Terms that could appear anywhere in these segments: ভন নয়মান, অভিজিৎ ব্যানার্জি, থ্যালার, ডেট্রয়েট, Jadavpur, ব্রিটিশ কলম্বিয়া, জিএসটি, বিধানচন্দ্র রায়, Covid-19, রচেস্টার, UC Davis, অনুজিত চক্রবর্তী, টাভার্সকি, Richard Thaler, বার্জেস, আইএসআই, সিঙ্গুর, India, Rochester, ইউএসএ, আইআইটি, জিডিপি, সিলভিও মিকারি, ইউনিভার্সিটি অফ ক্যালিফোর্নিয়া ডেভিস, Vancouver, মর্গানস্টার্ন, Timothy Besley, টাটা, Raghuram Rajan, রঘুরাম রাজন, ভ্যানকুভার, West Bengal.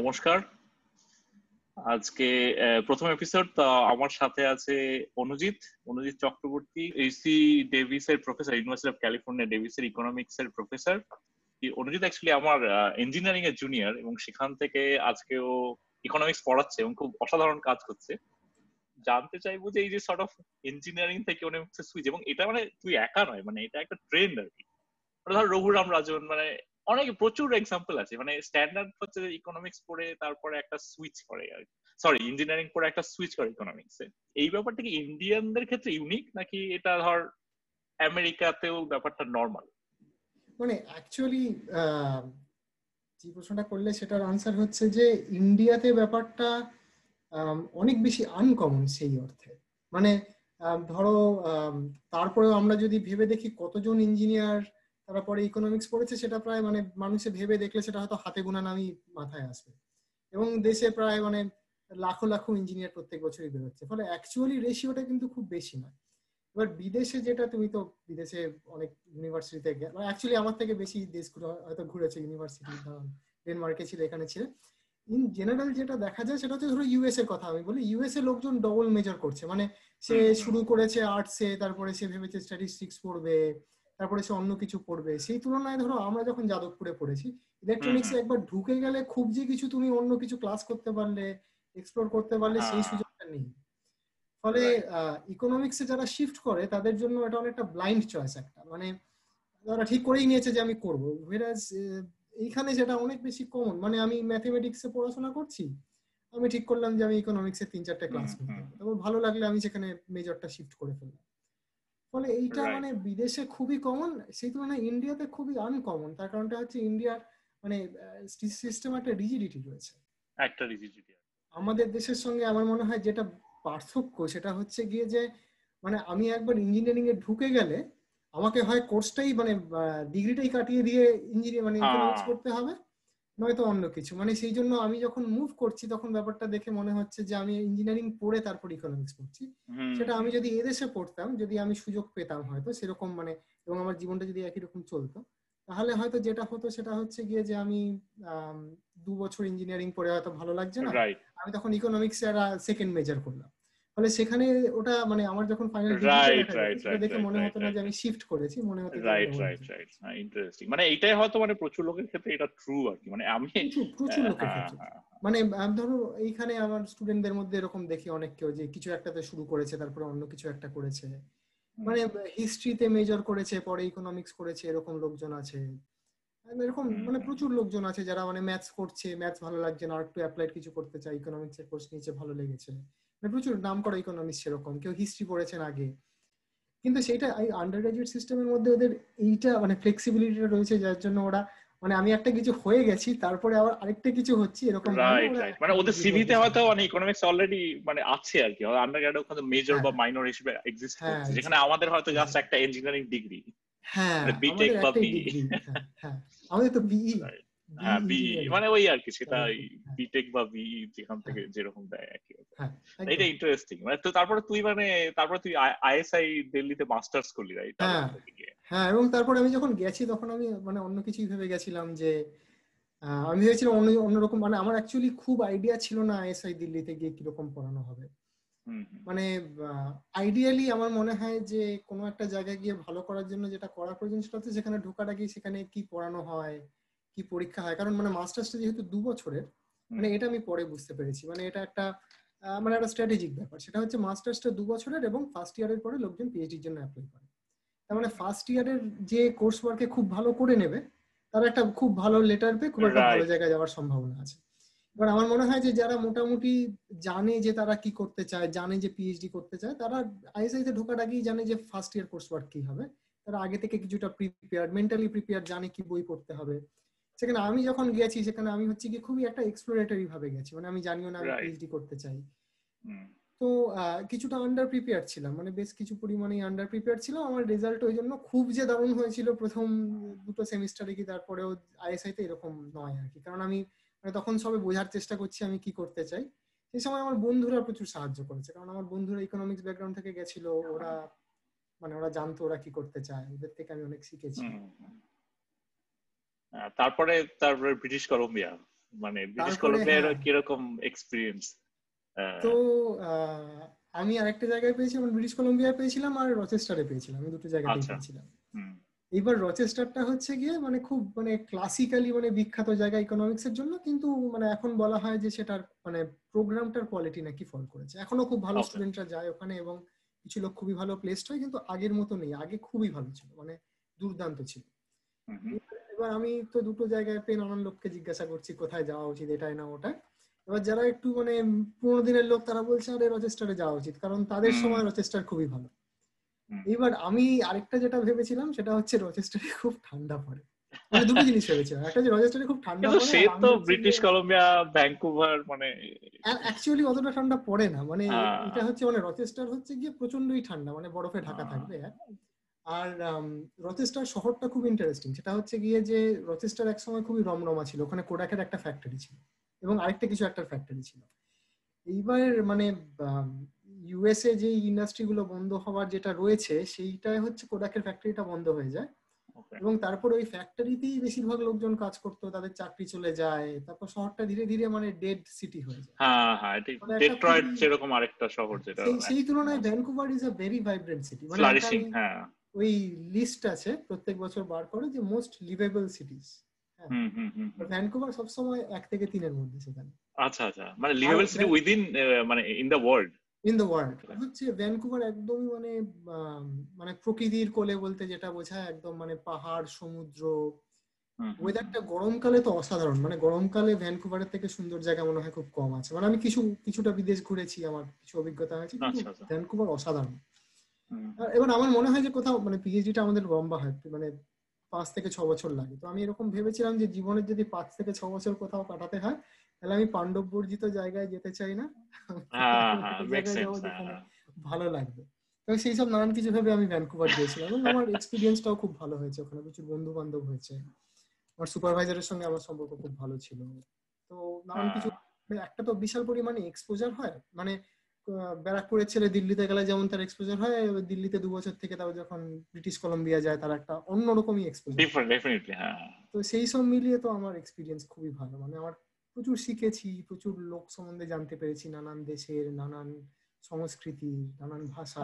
নমস্কার। আজকে প্রথম এপিসোড, আমার সাথে আছে অনুজিত চক্রবর্তী, এইসি ডেভিস এর professor, ইউনিভার্সিটি অফ ক্যালিফোর্নিয়া ডেভিস এর ইকোনমিক্স এর প্রফেসর। অনুজিত অ্যাকচুয়ালি আমার ইঞ্জিনিয়ারিং এর জুনিয়র এবং সেখান থেকে আজকেও ইকোনমিক্স পড়াচ্ছে এবং খুব অসাধারণ কাজ করছে। জানতে চাইবো যে এই যে সর্ট অফ ইঞ্জিনিয়ারিং থেকে ইকোনমিক্স এর সুইচ, এবং এটা মানে তুই একা নয়, মানে এটা একটা ট্রেন্ড আর কি। ধর রঘুরাম রাজন, মানে অনেক প্রচুর এক্সাম্পল আছে, মানে স্ট্যান্ডার্ড হচ্ছে ইকোনমিক্স পড়ে তারপরে একটা সুইচ করে, সরি ইঞ্জিনিয়ারিং পড়ে একটা সুইচ করে ইকোনমিক্স এ। এই ব্যাপারটা কি ইন্ডিয়ানদের ক্ষেত্রে ইউনিক, নাকি এটা ধর আমেরিকাতেও ব্যাপারটা নর্মাল? মানে অ্যাকচুয়ালি যে প্রশ্নটা করলে সেটার আনসার হচ্ছে যে ইন্ডিয়াতে ব্যাপারটা অনেক বেশি আনকমন সেই অর্থে। মানে ধরো তারপরেও আমরা যদি ভেবে দেখি কতজন ইঞ্জিনিয়ার তারা পরে ইকোনমিক্স পড়েছে, সেটা প্রায় মানে মানুষে ভেবে দেখলে সেটা হয়তো হাতে গোনা নামই মাথায় আসবে। এবং দেশে প্রায় মানে লাখো লাখো ইঞ্জিনিয়ার প্রত্যেক বছরই বেরোচ্ছে, ফলে অ্যাকচুয়ালি রেশিওটা কিন্তু খুব বেশি নয়। এবার বিদেশে যেটা, তুমি তো বিদেশে অনেক ইউনিভার্সিটিতে অ্যাকচুয়ালি আমার থেকে বেশি দেশগুলো হয়তো ঘুরেছে ইউনিভার্সিটি, ডেনমার্কে ছিল, এখানে ছিল। ইন জেনারেল যেটা দেখা যায় সেটা হচ্ছে, ধরো ইউএস এর কথা আমি বলি, ইউএস এর লোকজন ডবল মেজর করছে। মানে সে শুরু করেছে আর্টসে, তারপরে সে ভেবেছে স্ট্যাটিস্টিক্স পড়বে, তারপরে সে অন্য কিছু পড়বে। সেই তুলনায় ধরো আমরা যখন যাদবপুরে পড়েছি, ইলেকট্রনিক্স একবার ঢুকে গেলে খুব যে কিছু তুমি অন্য কিছু ক্লাস করতে পারলে, এক্সপ্লোর করতে পারলে, সেই সুযোগটা নেই। ফলে ইকোনমিক্সে যারা শিফট করে তাদের জন্য এটা অনেকটা ব্লাইন্ড চয়েস একটা, মানে তারা ঠিক করেই নিয়েছে যে আমি করবো। Whereas এইখানে যেটা অনেক বেশি কমন, মানে আমি ম্যাথমেটিক্সে পড়াশোনা করছি, আমি ঠিক করলাম যে আমি ইকোনমিক্সে 3-4টা ক্লাস করব, তবে ভালো লাগলে আমি সেখানে মেজরটা শিফট করে ফেললাম। ফলে এইটা মানে বিদেশে খুবই কমন, সেই তুলনায় ইন্ডিয়াতে খুবই আনকমন। তার কারণটা হচ্ছে ইন্ডিয়ার মানে সিস্টেম একটা রিজিডিটি রয়েছে, একটা রিজিডিটি। আমাদের দেশের সঙ্গে আমার মনে হয় যেটা পার্থক্য সেটা হচ্ছে গিয়ে যে, মানে আমি একবার ইঞ্জিনিয়ারিং এ ঢুকে গেলে আমাকে হয় কোর্সটাই মানে ডিগ্রিটাই কাটিয়ে দিয়ে ইঞ্জিনিয়ার মানে ইকোনমিক্স করতে হবে, নয়তো অন্য কিছু। মানে সেই জন্য আমি যখন মুভ করছি তখন ব্যাপারটা দেখে মনে হচ্ছে যে আমি ইঞ্জিনিয়ারিং পড়ে তারপর ইকোনমিক্স পড়ছি। সেটা আমি যদি এদেশে পড়তাম, যদি আমি সুযোগ পেতাম হয়তো সেরকম, মানে এবং আমার জীবনটা যদি একই রকম চলতো, তাহলে হয়তো যেটা হতো সেটা হচ্ছে গিয়ে যে আমি 2 বছর ইঞ্জিনিয়ারিং পড়ে হয়তো ভালো লাগছে না, আমি তখন ইকোনমিক্স এর সেকেন্ড মেজর করলাম। ফলে সেখানে ওটা মানে আমার যখন ফাইনাল দেখে মনে হতো না যে আমি শিফট করেছি, মনে হতো ইন্টারেস্টিং। মানে এটাই হয়তো মানে প্রচুর লোকের ক্ষেত্রে এটা ট্রু আর কি। মানে আমি প্রচুর লোকের ক্ষেত্রে, মানে ধরো এইখানে আমার স্টুডেন্টদের মধ্যে এরকম দেখি অনেক কেউ যে কিছু একটাতে শুরু করেছে, তারপরে অন্য কিছু একটা করেছে, মানে হিস্ট্রিতে মেজর করেছে পরে ইকোনমিক্স করেছে, এরকম লোকজন আছে। এরকম মানে প্রচুর লোকজন আছে যারা মানে ম্যাথস করছে, ম্যাথস ভালো লাগছে না, আর একটু অ্যাপ্লাইড কিছু করতে চায়, ইকোনমিক্স এর কোর্স নিয়েছে, ভালো লেগেছে, প্রচুর নাম করা ইকোনমিক্স, সেরকম কেউ হিস্ট্রি পড়েছেন আগে। কিন্তু সেটা আন্ডারগ্রাজুয়েট সিস্টেমের মধ্যে ওদের এইটা মানে ফ্লেক্সিবিলিটিটা রয়েছে, যার জন্য ওরা মানে আমি একটা কিছু হয়ে গেছি তারপরে আবার আরেকটা কিছু হচ্ছে, এরকম। মানে ওদের সিভিতে হয়তো মানে ইকোনমিক্স অলরেডি মানে আছে আর কি, আন্ডারগ্রাড ওখানে মেজর বা মাইনর হিসেবে এক্সিস্ট করছে, যেখানে আমাদের হয়তো জাস্ট একটা ইঞ্জিনিয়ারিং ডিগ্রি, হ্যাঁ বিটেক বা বিই, হ্যাঁ আমাদের তো বিই, হ্যাঁ বিই মানে ওই আর কি, সেটা বিটেক বা বিই যেখান থেকে যেরকম দেয় আর কি। এটা ইন্টারেস্টিং। মানে তো তারপরে তুই মানে তারপরে তুই আইএসআই দিল্লিতে মাস্টার্স করলি, রাইট? হ্যাঁ, এবং তারপরে আমি যখন গেছি তখন আমি মানে অন্য কিছু ভেবে গেছিলাম, যে আমি ভেবেছিলাম অন্যরকম। মানে আমার অ্যাকচুয়ালি খুব আইডিয়া ছিল না আইএসআই দিল্লিতে গিয়ে কিরকম পড়ানো হবে। মানে আইডিয়ালি আমার মনে হয় যে কোনো একটা জায়গায় গিয়ে ভালো করার জন্য যেটা করা প্রয়োজন সেটা হচ্ছে সেখানে ঢোকার আগে সেখানে কি পড়ানো হয়, কি পরীক্ষা হয়। কারণ মানে মাস্টার্সটা যেহেতু 2 বছরের, মানে এটা আমি পরে বুঝতে পেরেছি, মানে এটা একটা মানে একটা স্ট্র্যাটেজিক ব্যাপার। সেটা হচ্ছে মাস্টার্সটা 2 বছরের এবং ফার্স্ট ইয়ারের পরে লোকজন পিএইচডির জন্য অ্যাপ্লাই করে। তার মানে ফার্স্ট ইয়ারের যে কোর্স ওয়ার্কে খুব ভালো করে নেবে তারা একটা খুব ভালো লেটার পেয়ে খুব একটা ভালো জায়গায় যাওয়ার সম্ভাবনা আছে। এবার আমার মনে হয় যে যারা মোটামুটি জানে যে তারা কি করতে চায়, জানে যে পিএইচডি করতে চায়, তারা আইএসআইতে ঢোকার আগেই জানে যে ফার্স্ট ইয়ার কোর্স ওয়ার্ক কি হবে, তারা আগে থেকে কিছুটা প্রিপেয়ার, মেন্টালি প্রিপেয়ার, জানে কি বই পড়তে হবে। সেখানে আমি যখন গেছি সেখানে আমি হচ্ছে কি খুবই একটা এক্সপ্লোরেটরি ভাবে গেছি, মানে আমি জানিও না আমি পিএইচডি করতে চাই, তো কিছুটা আন্ডার প্রিপেয়ার ছিলাম, মানে বেশ কিছু পরিমাণে আন্ডার প্রিপেয়ার ছিলাম। আমার রেজাল্ট ওই জন্য খুব যে দারুণ হয়েছিল প্রথম 2 সেমিস্টারে কি তারপরেও আইএসআইতে এরকম নয় আর কি, কারণ আমি মানে তখন সবে বোঝার চেষ্টা করছি আমি কি করতে চাই। সেই সময় আমার বন্ধুরা প্রচুর সাহায্য করেছে, কারণ আমার বন্ধুরা ইকোনমিক্স ব্যাকগ্রাউন্ড থেকে গেছিল, ওরা মানে ওরা জানতো ওরা কি করতে চায়, ওদের থেকে আমি অনেক শিখেছি। তারপরে ব্রিটিশ কলম্বিয়া, মানে ব্রিটিশ কলম্বিয়ার কিরকম এক্সপেরিয়েন্স? তো আমি আরেকটা জায়গায় পেয়েছি, মানে ব্রিটিশ কলম্বিয়ায় পেয়েছিলাম আর রচেস্টারে পেয়েছিলাম, আমি দুটো জায়গায় পেয়েছিলাম। এবার রচেস্টারটা হচ্ছে গিয়ে মানে খুব মানে ক্লাসিক্যালি মানে বিখ্যাত জায়গা ইকোনমিক্সের জন্য, কিন্তু মানে এখন বলা হয় যে সেটার মানে প্রোগ্রামটার কোয়ালিটি নাকি ফল করেছে। এখনো খুব ভালো স্টুডেন্টরা যায় ওখানে এবং কিছু লোক খুবই ভালো প্লেসড হয়, কিন্তু আগের মতো নেই। আগে খুবই ভালো ছিল, মানে দুর্দান্ত ছিল। এবার আমি তো দুটো জায়গায় পেয়ে নানান লোককে জিজ্ঞাসা করছি কোথায় যাওয়া উচিত, এটাই না ওটা। এবার যারা একটু মানে পুরোনো দিনের লোক তারা বলছে আরে রচেস্টারে যাওয়া উচিত, কারণ তাদের সময় রচেস্টার খুবই ভালো। এবার আমি আরেকটা যেটা ভেবেছিলাম সেটা হচ্ছে রচেস্টারে খুব ঠান্ডা পড়ে, মানে দুটো জিনিস ভেবেছিলাম, একটা যে রচেস্টারে খুব ঠান্ডা পড়ে, সে তো ব্রিটিশ কলম্বিয়া ভ্যানকুভার মানে অ্যাকচুয়ালি অতটা ঠান্ডা পড়ে না, মানে এটা হচ্ছে মানে রচেস্টার হচ্ছে গিয়ে প্রচন্ডই ঠান্ডা, মানে বরফে ঢাকা থাকবে। আর রচেস্টার শহরটা খুব ইন্টারেস্টিং, সেটা হচ্ছে গিয়ে যে রচেস্টার একসময় খুবই রমরমা ছিল, ওখানে কোডাকের একটা ফ্যাক্টরি ছিল এবং আরেকটা কিছু একটা ফ্যাক্টরি ছিল। এইবার মানে ইউএসএ যে ইন্ডাস্ট্রি গুলো বন্ধ হওয়ার যেটা রয়েছে সেইটাই হচ্ছে কোডাকের ফ্যাক্টরিটা বন্ধ হয়ে যায় এবং তারপর ওই ফ্যাক্টরিতেই বেশিরভাগ লোকজন কাজ করতো, তাদের চাকরি চলে যায়, তারপর শহরটা ধীরে ধীরে মানে ডেড সিটি হয়ে যায়। হ্যাঁ হ্যাঁ, ঠিক ডেট্রয়েট যেরকম আরেকটা শহর, যেটা সেই তুলনায় ভ্যানকুভার is a very vibrant city, মানে হ্যাঁ ওই লিস্ট আছে প্রত্যেক বছর বার করে যে মোস্ট লিভেবল সিটিজ। হ্যাঁ, ভ্যানকুভার সবসময় 1 থেকে 3-এর মধ্যে সেখানে। আচ্ছা আচ্ছা, মানে লিভেবল সিটি উইদিন মানে in the world, in the world হচ্ছে ভ্যানকুভার একদমই মানে মানে প্রকৃতির কোলে বলতে যেটা বোঝায়, একদম মানে পাহাড়, সমুদ্র। ওয়েদারটা গরমকালে তো অসাধারণ, মানে গরমকালে ভ্যানকুভারের থেকে সুন্দর জায়গা মনে হয় খুব কম আছে। মানে আমি কিছুটা বিদেশ ঘুরেছি, আমার কিছু অভিজ্ঞতা হয়েছে, ভ্যানকুভার অসাধারণ। এবার আমার মনে হয় যে কোথাও মানে পিএইচডিটা আমাদের লম্বা হয়, মানে 5 থেকে 6 বছর লাগে, তো আমি এরকম ভেবেছিলাম যে জীবনের যদি 5 থেকে 6 বছর কোথাও কাটাতে হয় তাহলে আমি পাণ্ডব বর্জিত জায়গায় যেতে চাই না, ভালো লাগবে। তবে সেই সব নানান কিছু ভাবে আমি ভ্যানকুভার গিয়েছিলাম এবং আমার এক্সপিরিয়েন্সটাও খুব ভালো হয়েছে, ওখানে প্রচুর বন্ধু বান্ধব হয়েছে, আমার সুপারভাইজারের সঙ্গে আমার সম্পর্ক খুব ভালো ছিল। তো নানান কিছু একটা তো বিশাল পরিমাণে এক্সপোজার হয়, মানে ব্যারাকপুরের ছেলে দিল্লিতে গেলে যেমন তার এক্সপোজার হয়, দিল্লিতে 2 বছর থেকে তাও যখন ব্রিটিশ কলম্বিয়া যায় তার একটা অন্যরকমই এক্সপোজার। তো সেই সব মিলিয়ে তো আমার এক্সপিরিয়েন্স খুবই ভালো, মানে আমার প্রচুর শিখেছি, প্রচুর লোক সম্বন্ধে জানতে পেরেছি, নানান দেশের, নানান সংস্কৃতি, নানান ভাষা।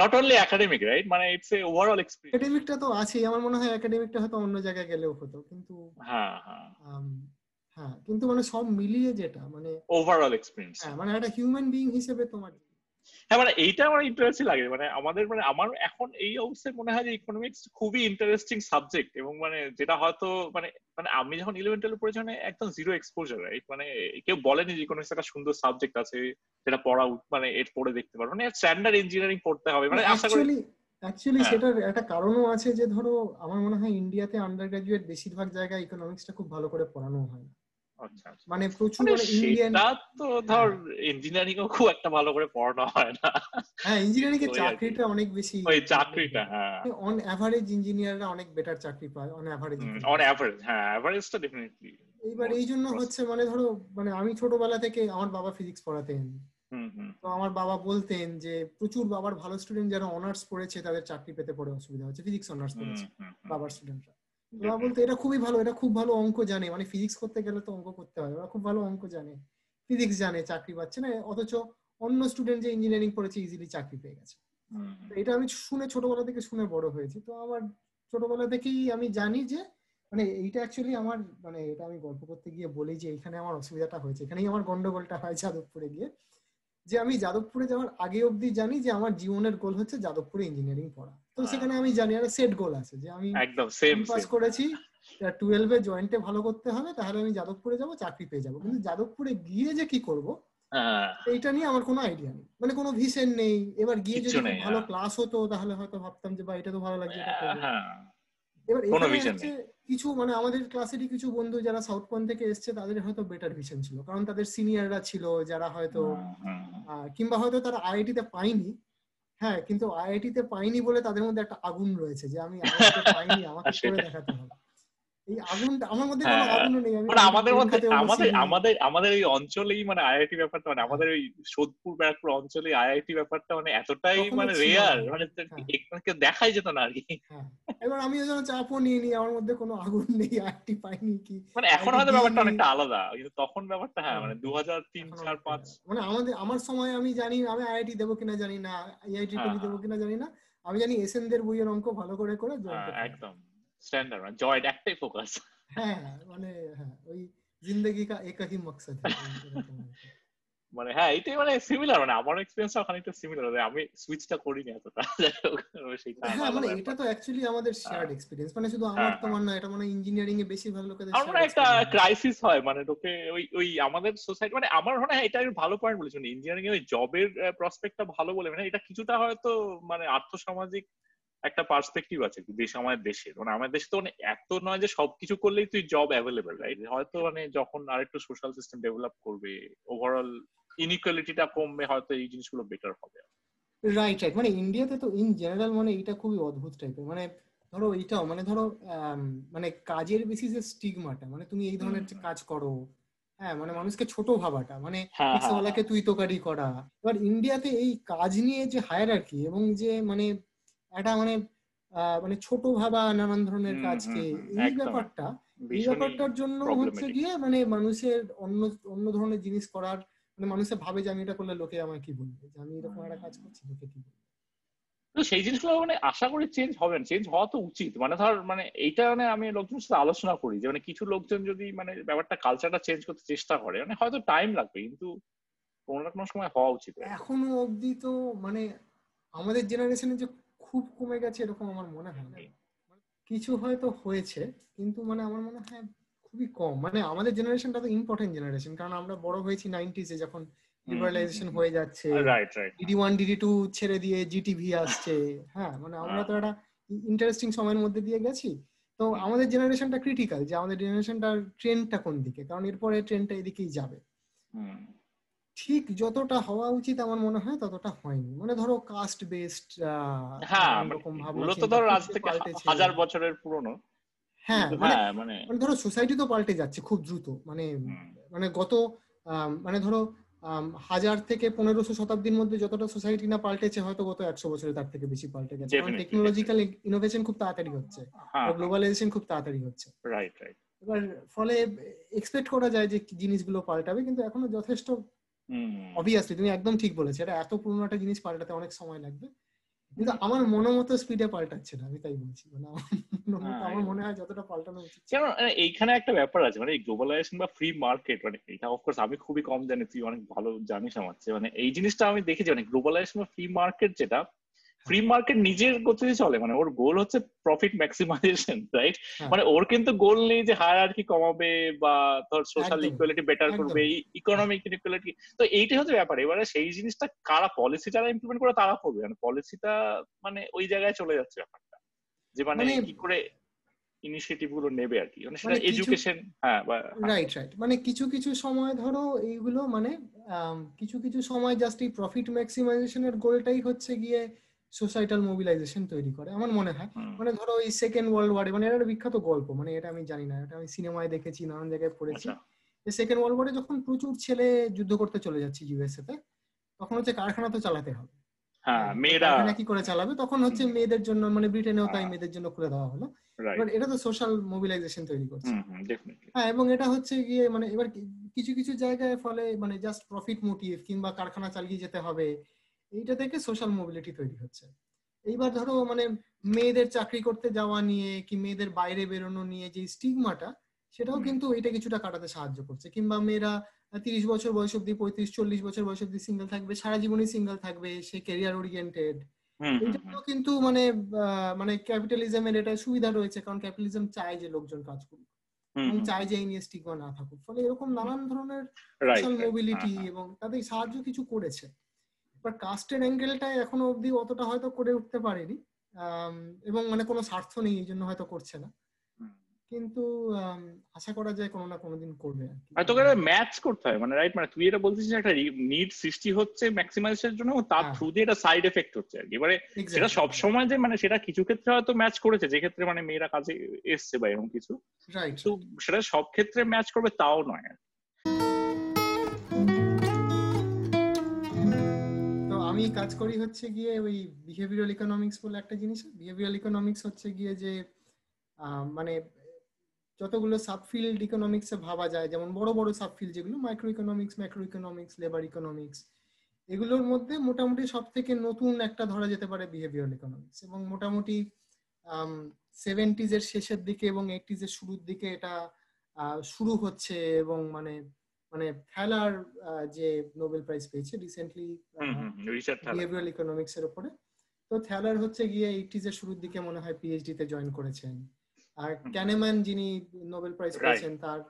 নট অনলি একাডেমিক, রাইট, মানে ইটস এ ওভারঅল এক্সপেরিয়েন্স। একাডেমিকটা তো আছে, আমার মনে হয় একাডেমিকটা হয়তো অন্য জায়গায় গেলেও হতো, কিন্তু হ্যাঁ হ্যাঁ হ্যাঁ, কিন্তু মানে সব মিলিয়ে যেটা মানে ওভারঅল এক্সপেরিয়েন্স, হ্যাঁ মানে একটা হিউম্যান বিইং হিসেবে তোমার, হ্যাঁ মানে এইটা আমার ইন্টারেস্টিং লাগে। মানে আমাদের মানে আমার এখন এই অবস্থায় মনে হয় যে ইকোনমিক্স খুবই ইন্টারেস্টিং সাবজেক্ট, এবং মানে যেটা হয়তো মানে মানে আমি যখন 11-12 পড়েছি মানে একদম জিরো এক্সপোজার, রাইট, মানে কেউ বলেনি যে ইকোনমিক্স একটা সুন্দর সাবজেক্ট আছে যেটা পড়া, মানে এর পড়ে দেখতে পারো, মানে স্ট্যান্ডার্ড ইঞ্জিনিয়ারিং পড়তে হবে। মানে আশা করি অ্যাকচুয়ালি সেটার একটা কারণও আছে যে ধরো আমার মনে হয় ইন্ডিয়াতে আন্ডারগ্রাজুয়েট বেশিরভাগ জায়গায় ইকোনমিক্সটা খুব ভালো করে পড়ানো হয় না। মানে প্রচুর ইঞ্জিনিয়ারিং ও খুব একটা ভালো করে পড়ানো হয় না। হ্যাঁ, ইঞ্জিনিয়ারিং এর চাকরিটা অনেক বেশি, ওই চাকরিটা হ্যাঁ অন এভারেজ ইঞ্জিনিয়াররা অনেক বেটার চাকরি পায়, অন এভারেজ হ্যাঁ এভারেজটা ডেফিনেটলি। এইবার এই জন্য হচ্ছে মানে ধরো মানে আমি ছোটবেলা থেকে আমার বাবা ফিজিক্স পড়াতেন, তো আমার বাবা বলতেন যে প্রচুর বাবার ভালো স্টুডেন্ট যারা অনার্স পড়েছে তাদের চাকরি পেতে পড়ে অসুবিধা হচ্ছে, ফিজিক্স অনার্স পড়েছে বাবার স্টুডেন্টরা। ওরা বলতো এটা খুবই ভালো, এটা খুব ভালো অঙ্ক জানে, মানে ফিজিক্স করতে গেলে তো অঙ্ক করতে হয়, ওরা খুব ভালো অঙ্ক জানে, ফিজিক্স জানে, চাকরি পাচ্ছে না, অথচ অন্য স্টুডেন্ট যে ইঞ্জিনিয়ারিং পড়েছে ইজিলি চাকরি পেয়ে গেছে। এটা আমি শুনে ছোটবেলা থেকে শুনে বড় হয়েছি, তো আমার ছোটবেলা থেকেই আমি জানি যে মানে এইটা অ্যাকচুয়ালি আমার মানে এটা আমি গল্প করতে গিয়ে বলি যে এখানে আমার অসুবিধাটা হয়েছে, এখানেই আমার গন্ডগোলটা হয় যাদবপুরে গিয়ে, যে আমি যাদবপুরে যাওয়ার আগে অবধি জানি যে আমার জীবনের গোল হচ্ছে যাদবপুরে ইঞ্জিনিয়ারিং পড়া। তো সেখানে আমি জানি আর সেট গোল আছে যে আমি একদম সেম পাস করেছি, 12 এ জয়েন্টে ভালো করতে হবে, তাহলে আমি যাদবপুরে যাব, চাকরি পেয়ে যাব। কিন্তু যাদবপুরে গিয়ে যে কি করব এইটা নিয়ে আমার কোনো আইডিয়া নেই, মানে কোনো ভিশন নেই। এবার গিয়ে যদি ভালো ক্লাস হতো তাহলে হয়তো ভাবতাম যে বা এটা তো ভালো লাগছে, এটা করব। এবার এখানে কিছু মানে আমাদের ক্লাসেরই কিছু বন্ধু যারা সাউথ পয়েন্ট থেকে এসেছে তাদের হয়তো বেটার ভিশন ছিল, কারণ তাদের সিনিয়ররা ছিল যারা হয়তো কিংবা হয়তো তারা আইআইটি তে পাইনি। হ্যাঁ, কিন্তু আইআইটি তে পাইনি বলে তাদের মধ্যে একটা আগুন রয়েছে যে আমি আইআইটি পাইনি, আমাকে করে দেখাতে হবে। এই আগুনটা আমার মধ্যে কোনো আগুনও নেই, আমি আমাদের এই অঞ্চলেই মানে আইআইটি ব্যাপারটা মানে আমাদের ওই সোদপুর ব্যারাকপুর অঞ্চলে আইআইটি ব্যাপারটা মানে এতটাই মানে রেয়ার, মানে দেখাই যেত না আর কি। এবার আমি যেন চাপও নিয়ে নি, আমার মধ্যে কোনো আগুন নেই, আটটি পাইনি কি, মানে এখন হয়তো ব্যাপারটা অনেকটা আলাদা, কিন্তু তখন ব্যাপারটা হ্যাঁ মানে 2003-4-5 মানে আমাদের আমার সময় আমি জানি আমি আইআইটি দেবো কিনা জানি না, আইআইটি দেবো কিনা জানি না, আমি জানি এসএন দের বইয়ের অঙ্ক ভালো করে করে একদম স্ট্যান্ডার্ড মানে জয়েড একটাই ফোকাস, হ্যাঁ মানে হ্যাঁ ওই জিন্দেগি কা এক হি মকসদ, মানে হ্যাঁ এটাই মানে সিমিলার, মানে আমার এক্সপেরিয়েন্স খানিকটা সিমিলার, মানে আমি সুইচটা করিনি এতটা, মানে এটা তো অ্যাকচুয়ালি আমাদের শেয়ার্ড এক্সপেরিয়েন্স, মানে শুধু আমার তো না, এটা মানে ইঞ্জিনিয়ারিং এ বেশিরভাগ লোকেদের আমরা একটা ক্রাইসিস হয়, মানে তোকে ওই ওই আমাদের সোসাইটি মানে আমার মনে হয় এটা একটা ভালো পয়েন্ট বলেছো, মানে ইঞ্জিনিয়ারিং এ ওই জবের প্রসপেক্টটা ভালো বলে, মানে এটা কিছুটা হয়তো মানে আর্থসামাজিক একটা পার্সপেক্টিভ আছে আমাদের দেশে, মানে আমাদের দেশে তো মানে এত নয় যে সবকিছু করলেই তুই জব অ্যাভেলেবল, রাইট, হয়তো মানে যখন আরেকটু সোশ্যাল সিস্টেম ডেভেলপ করবে, ওভারঅল ইনইকুয়ালিটিটা কমবে, হয়তো এই জিনিসগুলো বেটার হবে, রাইট রাইট। মানে ইন্ডিয়াতে তো ইন জেনারেল মানে এটা খুবই অদ্ভুত টাইপের, মানে ধরো এইটাও মানে ধরো মানে কাজের বেসিসে স্টিগমাটা, মানে তুমি এই ধরনের কাজ করো, হ্যাঁ মানে মানুষকে ছোট ভাবাটা, মানে রিক্সাওয়ালাকে তুই তোকারি করা। এবার ইন্ডিয়াতে এই কাজ নিয়ে যে হায়ারার্কি এবং যে মানে একটা মানে মানে ছোট ভাবা নানান ধরনের কাজকে, এই ব্যাপারটা এই ব্যাপারটার জন্য হচ্ছে গিয়ে মানে মানুষের অন্য অন্য ধরনের জিনিস করার, মানে মানুষে ভাবে যে আমি এটা করলে লোকে আমার কি বলবে, যে আমি এরকম একটা কাজ করছি লোকে কি বলবে, তো সেই জিনিসগুলো মানে আশা করি চেঞ্জ হবে, চেঞ্জ হওয়া তো উচিত। মানে ধর মানে এইটা মানে আমি লোকজনের সাথে আলোচনা করি যে মানে কিছু লোকজন যদি মানে ব্যাপারটা কালচারটা চেঞ্জ করতে চেষ্টা করে, মানে হয়তো টাইম লাগবে কিন্তু কোনো না কোনো সময় হওয়া উচিত। এখনো অবধি তো মানে আমাদের জেনারেশনে যে খুব কমে গেছে এরকম আমার মনে হয় না, কিছু হয়তো হয়েছে কিন্তু মানে আমার মনে হয় খুবই কম, মানে আমাদের জেনারেশনটা তো ইম্পর্টেন্ট জেনারেশন, কারণ আমরা বড় হয়েছি 90s এ যখন লিবারালাইজেশন হয়ে যাচ্ছে, DD1 DD2 ছেড়ে দিয়ে GTV আসছে, হ্যাঁ মানে আমরা তো একটা ইন্টারেস্টিং সময়ের মধ্যে দিয়ে গেছি, তো আমাদের জেনারেশনটা ক্রিটিক্যাল যে আমাদের জেনারেশনটার ট্রেন্ডটা কোন দিকে, কারণ এরপরে ট্রেন্ডটা এদিকেই যাবে। ঠিক যতটা হওয়া উচিত আমার মনে হয় ততটা হয়নি, মানে ধরো কাস্ট বেসড এরকম ভাবনা 1000 বছরের পুরনো, হ্যাঁ মানে ধরো সোসাইটি তো পাল্টে যাচ্ছে খুব দ্রুত, মানে মানে গত মানে ধরো 1000 থেকে 1500 শতাব্দীর মধ্যে যতটা সোসাইটি না পাল্টেছে হয়তো গত 100 বছরে তার থেকে বেশি পাল্টে গেছে, কারণ টেকনোলজিক্যাল ইনোভেশন খুব তাড়াতাড়ি হচ্ছে, গ্লোবালাইজেশন খুব তাড়াতাড়ি হচ্ছে, রাইট রাইট। এবার ফলে এক্সপেক্ট করা যায় যে জিনিসগুলো পাল্টাবে, কিন্তু এখনো যথেষ্ট অবভিয়াসলি তুমি একদম ঠিক বলেছো, এটা এত পুরনো একটা জিনিস পাল্টাতে অনেক সময় লাগবে, কিন্তু আমার মনোমত স্পিডে পাল্টাচ্ছে না, আমি তাই বলছি, মানে আমার মনে হয় যতটা পাল্টানো উচিত। কারণ এইখানে একটা ব্যাপার আছে, মানে এই গ্লোবালাইজেশন বা ফ্রি মার্কেট, মানে এটা অফকোর্স আমি খুবই কম জানি, তুই অনেক ভালো জানিস আমার চেয়ে, মানে এই জিনিসটা আমি দেখেছি, মানে গ্লোবালাইজেশন বা ফ্রি মার্কেট, যেটা ফ্রি মার্কেট নিজের গতিতে চলে, মানে ওর গোল হচ্ছে প্রফিট ম্যাক্সিমাইজেশন, রাইট, মানে ওর কিন্তু গোল নেই যে হায়ারার্কি কমাবে বা ধর সোশ্যাল ইকুয়ালিটি বেটার করবে, ইকোনমিক ইকুয়ালিটি, তো এইটাই হচ্ছে ব্যাপার। এবারে সেই জিনিসটা কারা পলিসি যারা ইমপ্লিমেন্ট করে তারা করবে, মানে পলিসিটা মানে ওই জায়গায় চলে যাচ্ছে ব্যাপারটা, যে মানে কি করে ইনিশিয়েটিভ গুলো নেবে আর কি, মানে সেটা এডুকেশন, হ্যাঁ রাইট রাইট। মানে কিছু কিছু সময় ধরো এইগুলো মানে কিছু কিছু সময় জাস্ট এই প্রফিট ম্যাক্সিমাইজেশনের গোলটাই হচ্ছে গিয়ে সোসাইটাল মোবিলাইজেশন তৈরি করে আমার মনে হয়, মানে ধরো এই সেকেন্ড ওয়ার্ল্ড ওয়ারে, মানে এটা একটা বিখ্যাত গল্প, মানে এটা আমি জানি না, এটা আমি সিনেমায় দেখেছি, নানান জায়গায় পড়েছি, সেকেন্ড ওয়ার্ল্ড ওয়ারে যখন প্রচুর ছেলে যুদ্ধ করতে চলে যাচ্ছে ইউএসএ তে, তখন হচ্ছে কারখানা তো চালাতে হবে, হ্যাঁ মেয়েরা কি করে চালাবে, তখন হচ্ছে মেয়েদের জন্য, মানে ব্রিটেনেও তাই মেয়েদের জন্য খুলে দেওয়া হলো, এটা তো সোশ্যাল মোবিলাইজেশন তৈরি করছে, হ্যাঁ এবং এটা হচ্ছে গিয়ে মানে এবার কিছু কিছু জায়গায় ফলে মানে জাস্ট প্রফিট মোটিভ কিংবা কারখানা চালিয়ে যেতে হবে, এইটা থেকে সোশ্যাল মোবিলিটি তৈরি হচ্ছে। এইবার ধরো মানে মেয়েদের চাকরি করতে যাওয়া নিয়ে কি মেয়েদের বাইরে বেরোনো নিয়ে যে স্টিগমাটা, সেটাও কিন্তু এটা কিছুটা কাটাতে সাহায্য করছে, কিংবা মেয়েরা 30 বছর বয়স অব্দি, 35-40 বছর বয়স অব্দি সিঙ্গেল থাকবে, সারা জীবনই সিঙ্গেল থাকবে, সে ক্যারিয়ার ওরিয়েন্টেড, এইটাও কিন্তু মানে মানে ক্যাপিটালিজমের এটা সুবিধা রয়েছে, কারণ ক্যাপিটালিজম চায় যে লোকজন কাজ করুক, চায় যে এই নিয়ে স্টিগমা না থাকুক, ফলে এরকম নানান ধরনের সোশ্যাল মোবিলিটি এবং তাদের সাহায্য কিছু করেছে। বাট কাস্টের অ্যাঙ্গেলটা এখনো অব্দি অতটা হয়তো করে উঠতে পারেনি, এবং মানে কোনো স্বার্থ নেই এই জন্য হয়তো করছে না, কিন্তু আশা করা যায় কোনো না কোনোদিন করবে আর কি, হয়তো ম্যাচ করতে হয়, মানে রাইট, মানে তুই এটা বলছিস একটা নিড সৃষ্টি হচ্ছে ম্যাক্সিমাইজেশনের জন্য, তার থ্রু দিয়ে এটা সাইড এফেক্ট হচ্ছে আর কি, মানে সেটা সবসময় যে মানে সেটা কিছু ক্ষেত্রে হয়তো ম্যাচ করেছে, যে ক্ষেত্রে মানে মেয়েরা কাজে এসছে বা এরকম কিছু, রাইট, তো সেটা সব ক্ষেত্রে ম্যাচ করবে তাও নয়। আমি কাজ করি হচ্ছে গিয়ে ওই বিহেভিয়ারাল ইকোনমিক্স বলে একটা জিনিস। বিহেভিয়ারাল ইকোনমিক্স হচ্ছে গিয়ে যে মানে যতগুলো সাবফিল্ড ইকোনমিক্সে ভাবা যায়, যেমন বড় বড় সাবফিল্ড যেগুলো micro economics, macro economics, labour economics, এগুলোর মধ্যে মোটামুটি সব থেকে নতুন একটা ধরা যেতে পারে বিহেভিয়ারাল ইকোনমিক্স। এবং মোটামুটি 70s এর শেষের দিকে এবং 80s এর শুরুর দিকে এটা শুরু হচ্ছে। এবং মানে মানে থ্যালার যে নোবেল প্রাইজ পেয়েছে রিসেন্টলি বিহেভিয়ারাল ইকোনমিক্স এর উপরে, তো থ্যালার হচ্ছে গিয়ে 80s এর শুরুর দিকে মনে হয় পিএইচডি তে জয়েন করেছেন। আর ক্যানেমান যিনি নোবেল প্রাইজ পেয়েছেন তার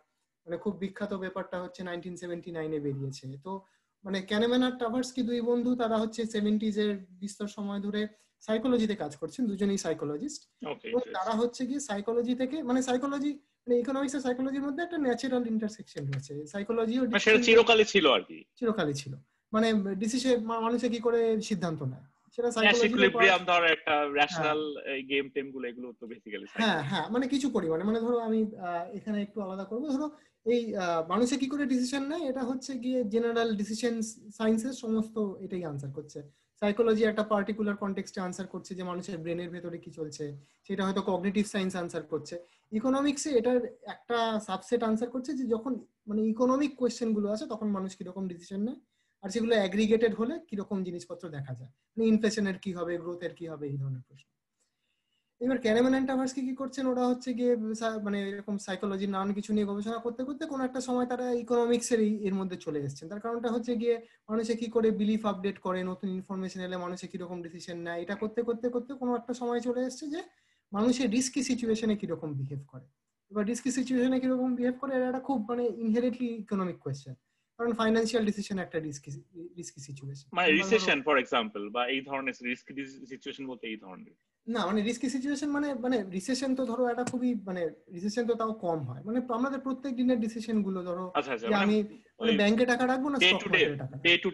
মানে খুব বিখ্যাত ব্যাপারটা হচ্ছে 1979 এ বেরিয়েছে। তো মানে ক্যানেমান আর টাভার্সকি দুই বন্ধু, তারা হচ্ছে 70s এর বিস্তর সময় ধরে সাইকোলজিতে কাজ করছেন, দুজনেই সাইকোলজিস্ট। এবং তারা হচ্ছে গিয়ে সাইকোলজি থেকে মানে সাইকোলজি মানে ইকোনমিক্স আর সাইকোলজির মধ্যে একটা ন্যাচারাল ইন্টারসেকশন হয়েছে। সাইকোলজিও চিরকালই ছিল আর কি, চিরকালই ছিল মানে ডিসিশন মানুষে কি করে সিদ্ধান্ত নেয় সেটা ইকুইলিব্রিয়াম ধর একটা রেশনাল গেম টেম গুলো এগুলো তো বেসিক্যালি হ্যাঁ হ্যাঁ মানে কিছু পরিমাণে মানে ধরো আমি এখানে একটু আলাদা করব, ধরো এই মানুষে কি করে ডিসিশন নেয় এটা হচ্ছে গিয়ে জেনারেল ডিসিশন সায়েন্সের সমস্ত এটাই আনসার করছে। সাইকোলজি একটা পার্টিকুলার কনটেক্সটে আনসার করছে যে মানুষের ব্রেনের ভেতরে কি চলছে, সেটা হয়তো কগনিটিভ সায়েন্স আনসার করছে। ইকোনমিক্সে এটার একটা সাবসেট আনসার করছে যে যখন মানে ইকোনমিক কোয়েশ্চেন গুলো আছে তখন মানুষ কিরকম ডিসিশন নেয় আর সেগুলো অ্যাগ্রিগেটেড হলে কিরকম জিনিসপত্র দেখা যায়, মানে ইনফ্লেশনের কি হবে, গ্রোথের কি হবে, এই ধরনের প্রশ্ন। এবার ক্যানেমান এন্ড টাভার্সকি কি করছেন, ওরা হচ্ছে গিয়ে মানে এরকম সাইকোলজি নানান কিছু নিয়ে গবেষণা করতে করতে কোনো একটা সময় তারা ইকোনমিক্সের এর মধ্যে চলে এসেছেন। তার কারণটা হচ্ছে গিয়ে মানুষে কি করে বিলিফ আপডেট করে, নতুন ইনফরমেশন এলে মানুষে কিরকম ডিসিশন নেয়, এটা করতে করতে করতে কোনো একটা সময় চলে এসছে যে মানুষের রিস্কি সিচুয়েশনে কিরকম বিহেভ করে। এবার রিস্কি সিচুয়েশনে কিরকম বিহেভ করে এটা একটা খুব মানে ইনহেরেন্টলি ইকোনমিক কোয়েশ্চেন, কারণ ফাইন্যান্সিয়াল ডিসিশন একটা রিস্কি সিচুয়েশন, মানে রিসেশন ফর এক্সাম্পল বা এই ধরনের রিস্কি সিচুয়েশন বলতে এই ধরনের না মানে রিস্কি সিচুয়েশন মানে মানে রিসেশন তো ধরো এটা খুবই মানে রিসেশন তো তাও কম হয় মানে আমাদের প্রত্যেক দিনের ডিসিশন গুলো ধরো আমি মানে ব্যাংকে টাকা রাখবো না স্টক মার্কেটে টাকা, ডে টু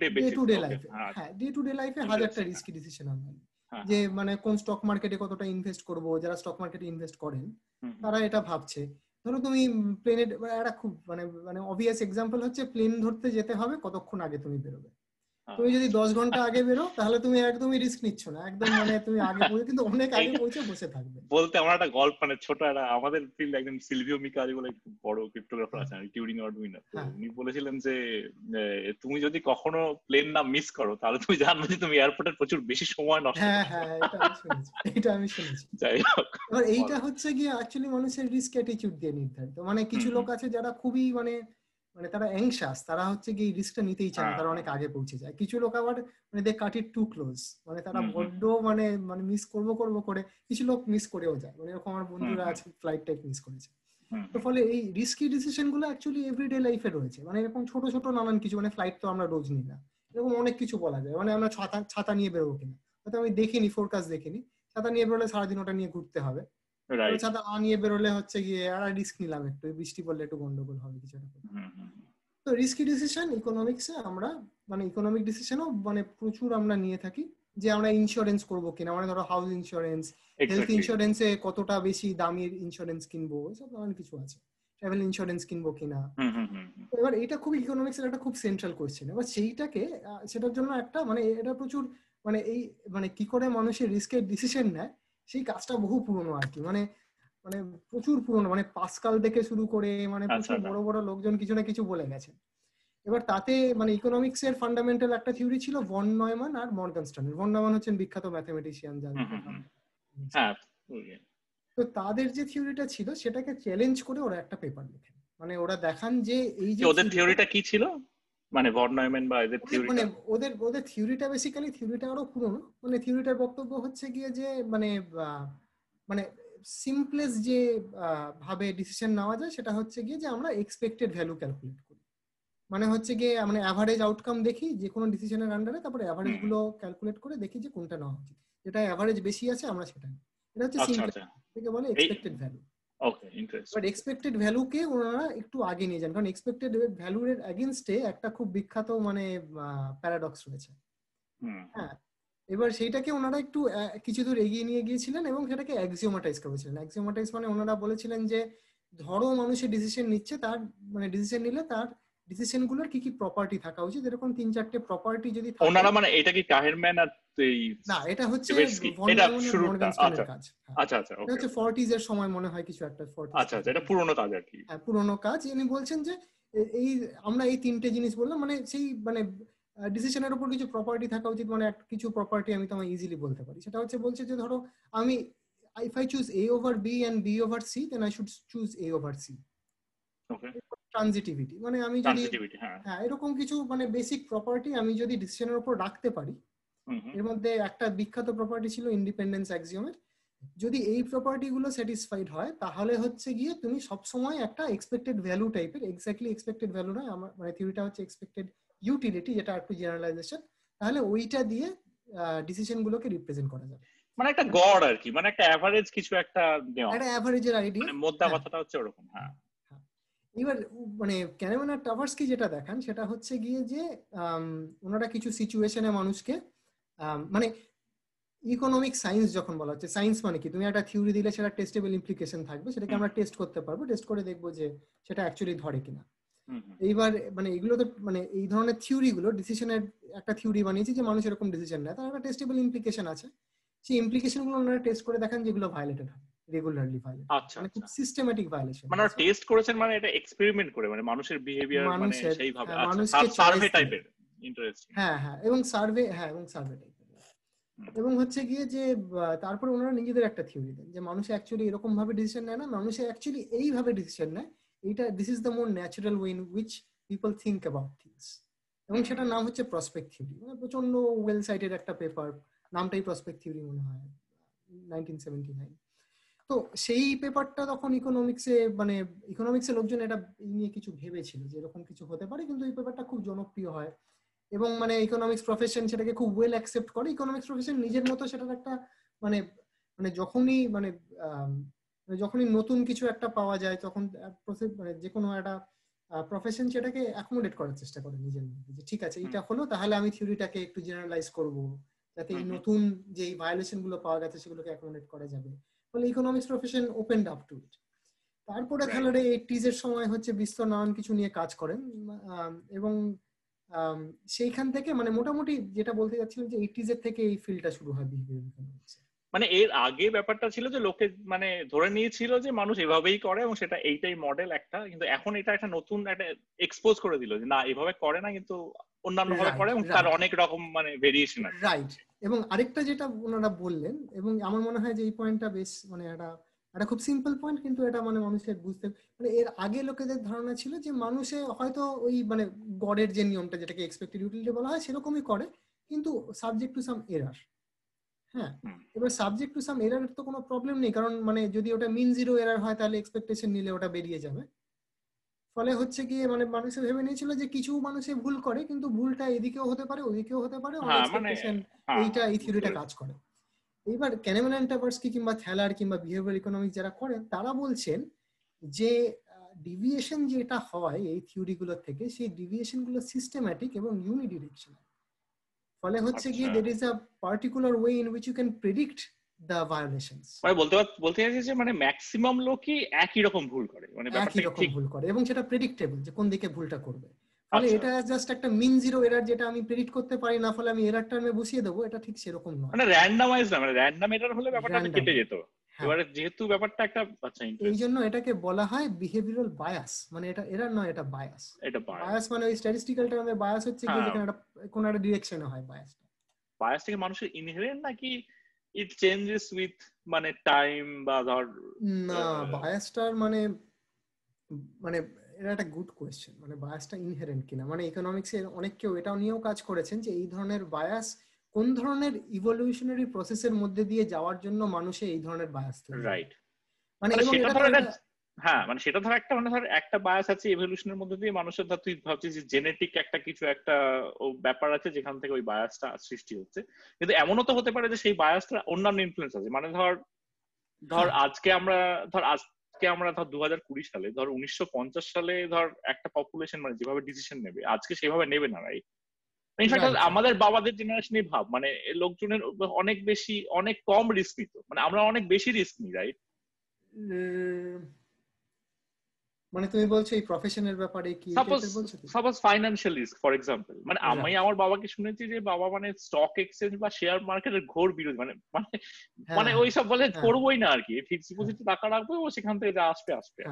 ডে লাইফে হ্যাঁ ডে টু ডে লাইফে হাজারটা রিস্কি ডিসিশন আমরা যে মানে কোন স্টক মার্কেটে কতটা ইনভেস্ট করব। যারা স্টক মার্কেটে ইনভেস্ট করেন তারা এটা ভাবছে, ধরো তুমি প্লেনে একটা খুব মানে মানে অবভিয়াস এক্সাম্পল হচ্ছে প্লেন ধরতে যেতে হবে কতক্ষণ আগে তুমি বেরোবে, তুমি যদি 10 ঘন্টা আগে বেরো তাহলে তুমি একদমই রিস্ক নিচ্ছ না, একদম মানে তুমি আগে পৌঁছে কিন্তু অনেক আগে পৌঁছে বসে থাকবে। বলতে আমার একটা গল্প মানে ছোট একটা আমাদের ফিল্ড একদম সিলভিও মিকারি বলে খুব বড় ক্রিপ্টোগ্রাফার আছেন টিউরিং অ্যাডমিনার, তো উনি বলেছিলেন যে তুমি যদি কখনো প্লেন না মিস করো তাহলে তুমি জানবে যে তুমি এয়ারপোর্টে প্রচুর বেশি সময় নষ্ট। হ্যাঁ হ্যাঁ এটা আমি শুনেছি, এটা আমি শুনেছি। আর এইটা হচ্ছে গিয়ে অ্যাকচুয়ালি মানুষের রিস্ক অ্যাটিটিউড দিয়ে নির্ধারিত। মানে কিছু লোক আছে যারা খুবই মানে মানে তারা anxious, তারা হচ্ছে কি রিস্কটা নিতেই চায় না, তারা অনেক আগে পৌঁছে যায়। কিছু লোক আবার মানে they cut it too close, মানে তারা বড্ড মানে মানে মিস করবো করবো করে, কিছু লোক মিস করেও যায়, মানে এরকম আমার বন্ধুরা আছে ফ্লাইট টাইম মিস করেছে। তার ফলে এই রিস্কি ডিসিশন গুলো অ্যাকচুয়ালি এভরিডে লাইফে রয়েছে, মানে এরকম ছোট ছোট নানান কিছু, মানে ফ্লাইট তো আমরা রোজ নিই না, এরকম অনেক কিছু বলা যায়। মানে আমরা ছাতা নিয়ে বেরোবো কিনা, হয়তো আমি দেখিনি ফোরকাস্ট দেখিনি, ছাতা নিয়ে বেরোলে সারাদিন ওটা নিয়ে ঘুরতে হবে, ছাতা না নিয়ে বেরোলে হচ্ছে গিয়ে আর রিস্ক নিলাম, একটু বৃষ্টি পড়লে একটু গন্ডগোল হবে কিছু একটা। তো রিস্কি ডিসিশন ইকোনমিক্সে আমরা মানে ইকোনমিক ডিসিশনও মানে প্রচুর আমরা নিয়ে থাকি, যে আমরা ইন্স্যুরেন্স করবো কিনা, মানে ধরো হাউস ইন্স্যুরেন্স, হেলথ ইন্স্যুরেন্সে কতটা বেশি দামের ইন্স্যুরেন্স কিনবো, সব ধরনের কিছু আছে, ট্রাভেল ইন্স্যুরেন্স কিনবো কিনা। এবার এটা খুব ইকোনমিক্সের একটা খুব সেন্ট্রাল কোয়েশ্চেন। এবার সেইটাকে সেটার জন্য একটা মানে এটা প্রচুর মানে এই মানে কি করে মানুষের রিস্কের ডিসিশন নেয় সেই কাজটা বহু পুরনো আর কি, মানে মানে প্রচুর পুরনো, মানে পাস্কাল থেকে শুরু করে মানে প্রচুর বড় বড় লোকজন কিছু না কিছু বলে গেছেন। এবার তাতে মানে ইকোনমিক্স এর ফান্ডামেন্টাল একটা থিওরি ছিল ভন নয়মান আর মর্গানস্টার্নের। ভন নয়মান হচ্ছেন বিখ্যাত ম্যাথমেটিশিয়ান, তো তাদের যে থিওরিটা ছিল সেটাকে চ্যালেঞ্জ করে ওরা একটা পেপার লিখেন, মানে ওরা দেখান যে এই যে ওদের থিওরিটা কি ছিল, মানে ভন নয়মান বা এদের থিওরিটা মানে ওদের ওদের থিওরিটা বেসিক্যালি থিওরিটা আরো পুরনো। মানে থিওরিটার বক্তব্য হচ্ছে গিয়ে যে মানে মানে সিম্পলেস্ট যে ভাবে ডিসিশন নেওয়া যায় সেটা হচ্ছে গিয়ে যে আমরা এক্সপেক্টেড ভ্যালু ক্যালকুলেট করি, মানে হচ্ছে গিয়ে মানে অ্যাভারেজ আউটকাম দেখি যে কোনো ডিসিশনের আন্ডারে, তারপরে অ্যাভারেজ গুলো ক্যালকুলেট করে দেখি যে কোনটা নেওয়া উচিত, যেটা অ্যাভারেজ বেশি আছে আমরা সেটা নিই, এটা হচ্ছে সিম্পল থেকে বলে expected value. Okay interesting. But expected value কে ওনারা একটু আগে নিয়ে যান, কারণ এক্সপেক্টেড ভ্যালুর এর এগেইনস্টে একটা খুব বিখ্যাত মানে প্যারাডক্স রয়েছে। হ্যাঁ, এবার সেইটাকে ওনারা একটু কিছু দূর এগিয়ে নিয়ে গিয়েছিলেন এবং সেটাকে অ্যাক্সিওমাটাইজ করেছিলেন। অ্যাক্সিওমাটাইজ মানে ওনারা বলেছিলেন যে ধরো মানুষের ডিসিশন নিচ্ছে, তার মানে ডিসিশন নিলে তার ডিসিশনগুলোর কি কি প্রপার্টি থাকা উচিত, এরকম তিন চারটে প্রপার্টি যদি ওনারা মানে এটা কি টাহেরম্যান আর এই না এটা হচ্ছে এটা শুরুটা আচ্ছা আচ্ছা আচ্ছা ওকে এটা 40s এর সময় মনে হয় কিছু একটা 40 আচ্ছা আচ্ছা এটা পুরনো কাজ আর কি হ্যাঁ পুরনো কাজ। ইনি বলছেন যে এই আমরা এই তিনটে জিনিস বললাম মানে সেই মানে ডিসিশনের উপর কিছু প্রপার্টি থাকা উচিত, মানে কিছু প্রপার্টি আমি তোমায় ইজিলি বলতে পারি, সেটা হচ্ছে বলছে যে ধরো আমি if I choose A over B and B over C then I should choose A over C okay transitivity মানে আমি যদি হ্যাঁ এরকম কিছু মানে বেসিক প্রপার্টি আমি যদি ডিসিশনের উপর রাখতে পারি। এর মধ্যে একটা বিখ্যাত প্রপার্টি ছিল ইন্ডিপেন্ডেন্স অ্যাক্সিওমের, যদি এই প্রপার্টি গুলো স্যাটিসফাইড হয় তাহলে হচ্ছে গিয়ে তুমি সব সময় একটা এক্সপেক্টেড ভ্যালু টাইপের, এক্স্যাক্টলি এক্সপেক্টেড ভ্যালু নয় আমার মানে থিওরিটা হচ্ছে এক্সপেক্টেড ইউটিলিটি যেটা একটু জেনারালাইজেশন, তাহলে ওইটা দিয়ে ডিসিশন গুলোকে রিপ্রেজেন্ট করা যাবে মানে একটা গড় আর কি মানে একটা এভারেজ কিছু একটা নেওয়া, এটা এভারেজের আইডিয়া মানে মোদ্দা কথাটা হচ্ছে এরকম। হ্যাঁ এবার মানে ক্যানেমান আর টাভার্সকি যেটা দেখান সেটা হচ্ছে গিয়ে যে ওনারা কিছু সিচুয়েশনে মানুষকে মানে ইকোনমিক সায়েন্স যখন বলা হচ্ছে, সায়েন্স মানে কি তুমি একটা থিওরি দিলে সেটা টেস্টেবল ইমপ্লিকেশন থাকবে, সেটাকে আমরা টেস্ট করতে পারবো, টেস্ট করে দেখবো যে সেটা অ্যাকচুয়ালি ধরে কিনা। এইবার মানে এগুলো তো মানে এই ধরনের থিওরি গুলো ডিসিশনের একটা থিওরি বানিয়েছে যে মানুষ এরকম ডিসিশন নেয়, তার একটা টেস্টেবল ইমপ্লিকেশন আছে, সেই ইমপ্লিকেশন গুলো ওনারা টেস্ট করে দেখান যেগুলো ভায়োলেটেড হয় রেগুলারলি ভায়োলেট আচ্ছা মানে খুব সিস্টেম্যাটিক ভায়োলেশন মানে টেস্ট করেছেন মানে এটা এক্সপেরিমেন্ট করে মানে মানুষের বিহেভিয়ার মানে সেইভাবে আচ্ছা সার্ভে টাইপের ইন্টারেস্টিং হ্যাঁ হ্যাঁ এবং সার্ভে হ্যাঁ এবং সার্ভে টাইপের এবং হচ্ছে গিয়ে যে তারপরে ওনারা নিজেদের একটা থিওরি দেন যে মানুষ অ্যাকচুয়ালি এরকম ভাবে ডিসিশন নেয় না, মানুষ অ্যাকচুয়ালি এইভাবে ডিসিশন নেয়, এটা this is the more natural way in which people think about things, এবং সেটার নাম হচ্ছে প্রসপেক্ট থিওরি। মানে প্রচন্ড ওয়েল সাইটেড একটা পেপার, নামটাই প্রসপেক্ট থিওরি মনে হয় 1979। তো সেই পেপারটা তখন ইকোনমিক্সে মানে ইকোনমিক্সের লোকজন এটা নিয়ে কিছু ভেবেছিল যে এরকম কিছু হতে পারে, কিন্তু এই পেপারটা খুব জনপ্রিয় হয় এবং মানে ইকোনমিক্স প্রফেশন সেটাকে খুব ওয়েল অ্যাকসেপ্ট করে, ইকোনমিক্স প্রফেশন নিজের মতো সেটার একটা মানে মানে যখনই মানে যখনই নতুন কিছু একটা পাওয়া যায় তখন মানে যে কোনো একটা প্রফেশন সেটাকে অ্যাকোমোডেট করার চেষ্টা করে নিজের মধ্যে যে ঠিক আছে এটা হলো তাহলে আমি থিওরিটাকে একটু জেনারেলাইজ করবো যাতে এই নতুন যে ভায়োলেশন গুলো পাওয়া গেছে সেগুলোকে অ্যাকোমোডেট করা যাবে, ফলে economics profession opened up to it. তারপরে থালার 80s এর সময় হচ্ছে বিস্তর নানান কিছু নিয়ে কাজ করেন এবং সেইখান থেকে মানে মোটামুটি যেটা বলতে যাচ্ছিলাম যে 80s এর থেকে এই ফিল্ডটা শুরু হয় বিহেভিয়ার ইকোনমিক্স। মানে এর আগে ব্যাপারটা ছিল যে লোকে মানে ধরে নিয়েছিল যে মানুষ এভাবেই করে এবং সেটা এইটাই মডেল একটা, কিন্তু এখন এটা একটা নতুন একটা এক্সপোজ করে দিল যে না এভাবে করে না কিন্তু অন্যান্য ভাবে করে এবং তার অনেক রকম মানে ভেরিয়েশন আছে, রাইট। এবং আরেকটা যেটা ওনারা বললেন এবং আমার মনে হয় যে এই পয়েন্টটা বেশ মানে একটা খুব সিম্পল পয়েন্ট, কিন্তু এটা মানে মানুষের বুঝতে মানে এর আগে লোকেদের ধারণা ছিল যে মানুষে হয়তো ওই মানে গডের যে নিয়মটা যেটাকে এক্সপেক্টেড ইউটিলিটি বলা হয় সেরকমই করে কিন্তু সাবজেক্ট টু সাম এরার। হ্যাঁ এবার সাবজেক্ট টু সাম এরার তো কোনো প্রবলেম নেই, কারণ মানে যদি ওটা মিন জিরো এরার হয় তাহলে এক্সপেকটেশন নিলে ওটা বেরিয়ে যাবে, ফলে হচ্ছে গিয়ে মানে মানুষে ভেবে নিয়েছিল যে কিছু মানুষে ভুল করে কিন্তু ভুলটা এদিকেও হতে পারে ওদিকেও হতে পারে, এইটা এই থিওরিটা কাজ করে। এইবার ক্যানেমান এন্ড টাভার্সকি কিংবা থ্যালার কিংবা বিহেভিয়ারাল ইকোনমিক্স যারা করেন তারা বলছেন যে ডিভিয়েশন যেটা হয় এই থিওরিগুলোর থেকে সেই ডিভিয়েশন গুলো সিস্টেম্যাটিক এবং ইউনিডিরেকশনাল, ফলে হচ্ছে গিয়ে there is a particular way in which you can predict the violations. মানে বলতে চাইছি যে মানে ম্যাক্সিমাম লোকই একই রকম ভুল করে, মানে ব্যাপারটা ঠিক ভুল করে এবং সেটা প্রেডিক্টেবল যে কোন দিকে ভুলটা করবে, ফলে এটা জাস্ট একটা মিন জিরো এরার যেটা আমি প্রেডিক্ট করতে পারি না, ফলে আমি এরার টার্মে বসিয়ে দেব, এটা ঠিক সেরকম নয়, মানে র্যান্ডমাইজ না, মানে র্যান্ডম এরার হলে ব্যাপারটা কেটে যেত, এবারে যেহেতু ব্যাপারটা একটা আচ্ছা এইজন্য এটাকে বলা হয় বিহেভিয়ারাল বায়াস, মানে এটা এরার নয় এটা বায়াস, এটা বায়াস মানে ওই স্ট্যাটিস্টিক্যাল টার্মে বায়াস হচ্ছে কি যেখানে একটা কোন একটা ডিরেকশনে হয় বায়াসটা, বায়াস থেকে মানুষের ইনহেরেন্ট নাকি it changes with মানে time বা ধর না biasটার মানে মানে এটা একটা গুড কোশ্চেন, মানে biasটা ইনহেরেন্ট কিনা, মানে ইকোনমিক্সে অনেক কেউ এটাও নিয়েও কাজ করেছেন যে এই ধরনের bias কোন ধরনের ইভলিউশনারি প্রসেসের মধ্যে দিয়ে যাওয়ার জন্য মানুষে এই ধরনের bias থাকে, রাইট। মানে সেটা ধর হ্যাঁ মানে সেটা ধর একটা মানে ধর একটা bias আছে ইভলিউশনের মধ্যে দিয়ে মানুষের, ধর তুই ভাবছিস যে জেনেটিক একটা কিছু একটা ব্যাপার আছে যেখান থেকে ওই biasটা সৃষ্টি হচ্ছে, কিন্তু এমনও তো হতে পারে যে সেই biasটা অন্যান্য ইনফ্লুয়েন্স আছে, মানে ধর আজকে আমরা 2020 সালে 1950 সালে একটা পপুলেশন মানে যেভাবে ডিসিশন নেবে আজকে সেভাবে নেবে না, রাইট। ইনফ্যাক্ট আমাদের বাবাদের জেনারেশনই ভাব মানে লোকজনের অনেক বেশি অনেক কম রিস্ক নিত, মানে আমরা অনেক বেশি রিস্ক নিই, রাইট। মানে তুমি বলছো এই প্রফেশনের ব্যাপারে কি suppose financial risk for example, মানে আমি আমার বাবাকে শুনেছি যে বাবা মানে স্টক এক্সচেঞ্জ বা শেয়ার মার্কেটের ঘোর বিরোধী, মানে মানে মানে ওইসব বলে করবোই না আর কি, ফিক্সড ডিপোজিটে টাকা রাখবো ও সেখান থেকে যা আসবে আসবে।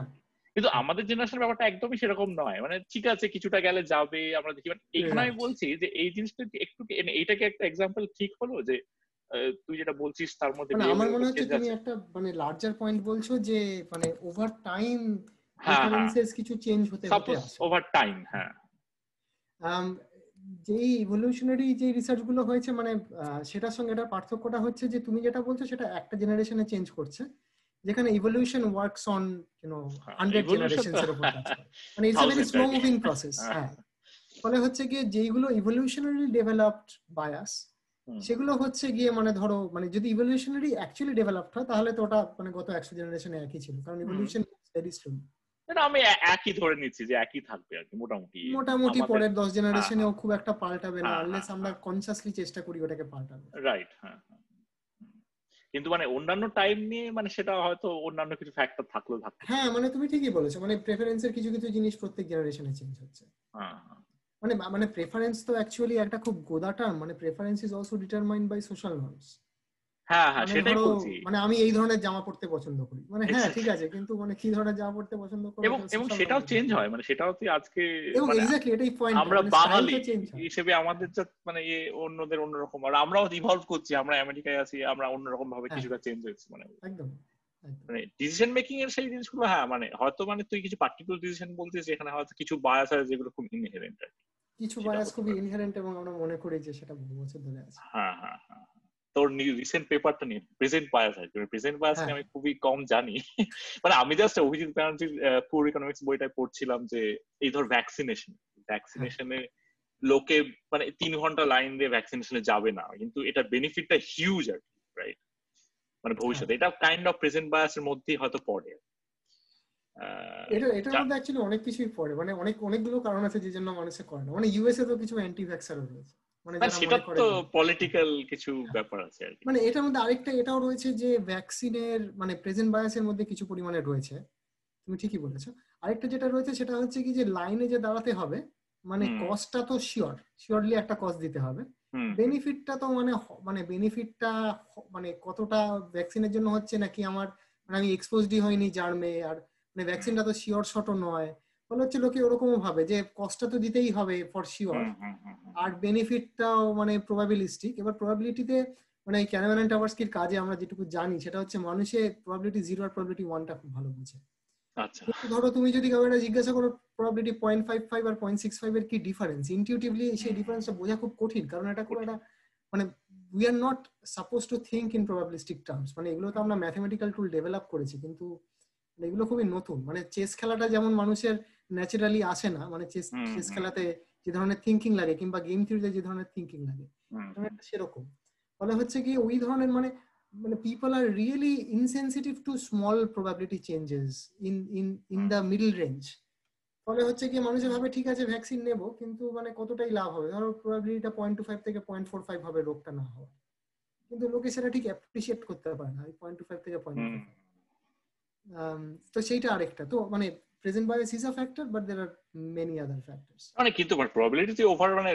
কিন্তু আমাদের জেনারেশনের ব্যাপারটা একদমই সেরকম নয়, মানে ঠিক আছে কিছুটা গেলে যাবে আমরা দেখি। মানে এখানে আমি বলছি যে এই জিনিসটা একটু এইটাকে একটা এক্সাম্পল ঠিক হলো যে তুই যেটা বলছিস তার মধ্যে আমার মনে হচ্ছে তুমি একটা মানে লার্জার পয়েন্ট বলছো যে মানে ওভার টাইম কিছু চেঞ্জ হতে হয়েছে, মানে সেটার সঙ্গে এটা পার্থক্যটা হচ্ছে যে তুমি যেটা বলছো সেটা একটা জেনারেশনে চেঞ্জ করছে, যেখানে evolution works on you know 100 generations এর উপর, মানে it's a very slow moving process. হ্যাঁ, ফলে হচ্ছে কি যেগুলো ইভলিউশনারি ডেভেলপড বায়াস সেগুলো হচ্ছে গিয়ে মানে ধরো মানে যদি ইভলিউশনারি অ্যাকচুয়ালি ডেভেলপড হয় তাহলে তো ওটা মানে গত 100 জেনারেশনে একই ছিল, কারণ ইভলিউশন ইজ ভেরি স্লো। আমি একই ধরে নিচ্ছি যে একই থাকবে আর কি মোটামুটি, মোটামুটি পরের 10 জেনারেশনেও খুব একটা পাল্টাবে না unless আমরা কনসিয়াসলি চেষ্টা করি ওটাকে পাল্টানো, রাইট? হ্যাঁ, কিন্তু মানে অন্যান্য টাইম নিয়ে মানে সেটা হয়তো অন্যান্য কিছু ফ্যাক্টর থাকলো। হ্যাঁ, মানে তুমি ঠিকই বলেছো, মানে প্রেফারেন্সের কিছু কিছু জিনিস প্রত্যেক জেনারেশনে চেঞ্জ হচ্ছে। মানে মানে প্রেফারেন্স তো অ্যাকচুয়ালি একটা খুব গোদা টার্ম, মানে preference is also determined by social norms. হ্যাঁ হ্যাঁ, সেটাই বলছি, মানে আমি এই ধরনের জামা পড়তে পছন্দ করি, মানে হ্যাঁ ঠিক আছে, কিন্তু মানে কি ধরনের জামা পড়তে পছন্দ করি এবং সেটাও চেঞ্জ হয়, মানে সেটাও তুই আজকে এবং এক্স্যাক্টলি এটাই পয়েন্ট, আমরা বাঙালি হিসেবে আমাদের যত মানে এই অন্যদের অন্যরকম, আর আমরাও ইভলভ করছি, আমরা আমেরিকায় আছি, আমরা অন্যরকম ভাবে কিছুটা চেঞ্জ হয়েছে, মানে একদম মানে ডিসিশন মেকিং এর সেই জিনিসগুলো। হ্যাঁ, মানে হয়তো মানে তুই কিছু পার্টিকুলার ডিসিশন বলছিস যেখানে হয়তো কিছু বায়াস আছে যেগুলো খুব ইনহেরেন্ট, কিছু বায়াস খুব ইনহেরেন্ট এবং আমরা মনে করি যে সেটা বহু বছর ধরে আছে। হ্যাঁ হ্যাঁ হ্যাঁ, তোর রিসেন্ট পেপারটা নিয়ে প্রেজেন্ট বায়াস আছে, প্রেজেন্ট বায়াস নিয়ে আমি খুবই কম জানি, মানে আমি জাস্ট অভিজিৎ ব্যানার্জির পুর ইকোনমিক্স বইটা পড়ছিলাম যে এই ধর ভ্যাকসিনেশনে লোকে মানে 3 ঘন্টা লাইন দিয়ে ভ্যাকসিনেশনে যাবে না, কিন্তু এটা বেনিফিটটা হিউজ আর কি, রাইট? মানে ভবিষ্যতে এটা কাইন্ড অফ প্রেজেন্ট বায়াসের মধ্যেই হয়তো পড়ে, এটার মধ্যে অ্যাকচুয়ালি অনেক কিছুই পড়ে, মানে অনেক অনেকগুলো কারণ আছে যে জন্য মানুষে করে না। মানে ইউএসএ তো কিছু অ্যান্টি ভ্যাক্সার রয়েছে, সেটা তো পলিটিক্যাল কিছু ব্যাপার আছে আর কি, মানে এটার মধ্যে আরেকটা এটাও রয়েছে যে ভ্যাকসিনের মানে প্রেজেন্ট বায়াসের মধ্যে কিছু পরিমাণে রয়েছে, তুমি ঠিকই বলেছো। আরেকটা যেটা রয়েছে সেটা হচ্ছে কি যে লাইনে যে দাঁড়াতে হবে, মানে কস্টটা তো শিওরলি একটা কস্ট দিতে হবে, বেনিফিটটা তো মানে মানে বেনিফিটটা মানে কতটা ভ্যাকসিনের জন্য হচ্ছে নাকি আমার মানে আমি এক্সপোজডই হইনি জার্মে, আর মানে ভ্যাকসিনটা তো শিওর শটও নয়, ফলে হচ্ছে লোকে ওরকমও ভাবে যে কস্টটা তো দিতেই হবে ফর শিওর, আর বেনিফিটটাও মানে প্রবাবিলিস্টিক। এবার প্রবাবিলিটিতে মানে ক্যানভান এন্ড টাভারস্কির কাজে আমরা যেটুকু জানি সেটা হচ্ছে মানুষে প্রবাবিলিটি 0 আর প্রবাবিলিটি 1টা খুব ভালো বুঝে। আচ্ছা, ধরো তুমি যদি কাউকে এটা জিজ্ঞাসা করো প্রবাবিলিটি 0.55 আর 0.65 এর কি ডিফারেন্স, ইনটিউটিভলি সেই ডিফারেন্সটা বোঝা খুব কঠিন, কারণ এটা খুব একটা মানে we are not suppose to think in probabilistic terms, মানে এগুলো তো আমরা ম্যাথমেটিক্যাল টুল ডেভেলপ করেছি কিন্তু এগুলো খুবই নতুন। মানে চেস খেলাটা যেমন মানুষের ন্যাচারালি আসে না, মানে চেস খেলাতে যে ধরনের থিঙ্কিং লাগে কিংবা গেম থিওরিতে যে ধরনের থিঙ্কিং লাগে সেরকম, ফলে হচ্ছে কি ওই ধরনের মানে মানে people are really insensitive to small probability changes in in in the middle range. ফলে হচ্ছে কি মানুষের ভাবে ঠিক আছে ভ্যাকসিন নেবো, কিন্তু মানে কতটাই লাভ হবে, ধরো প্রবাবিলিটিটা 0.25 থেকে 0.45 হবে রোগটা না হওয়া, কিন্তু লোকে সেটা ঠিক অ্যাপ্রিসিয়েট করতে পারে না 0.25 থেকে 0.45। তো সেইটা আরেকটা, তো মানে present bias is a factor but there are many other factors, মানে কিন্তু মানে প্রবাবিলিটি ওভার মানে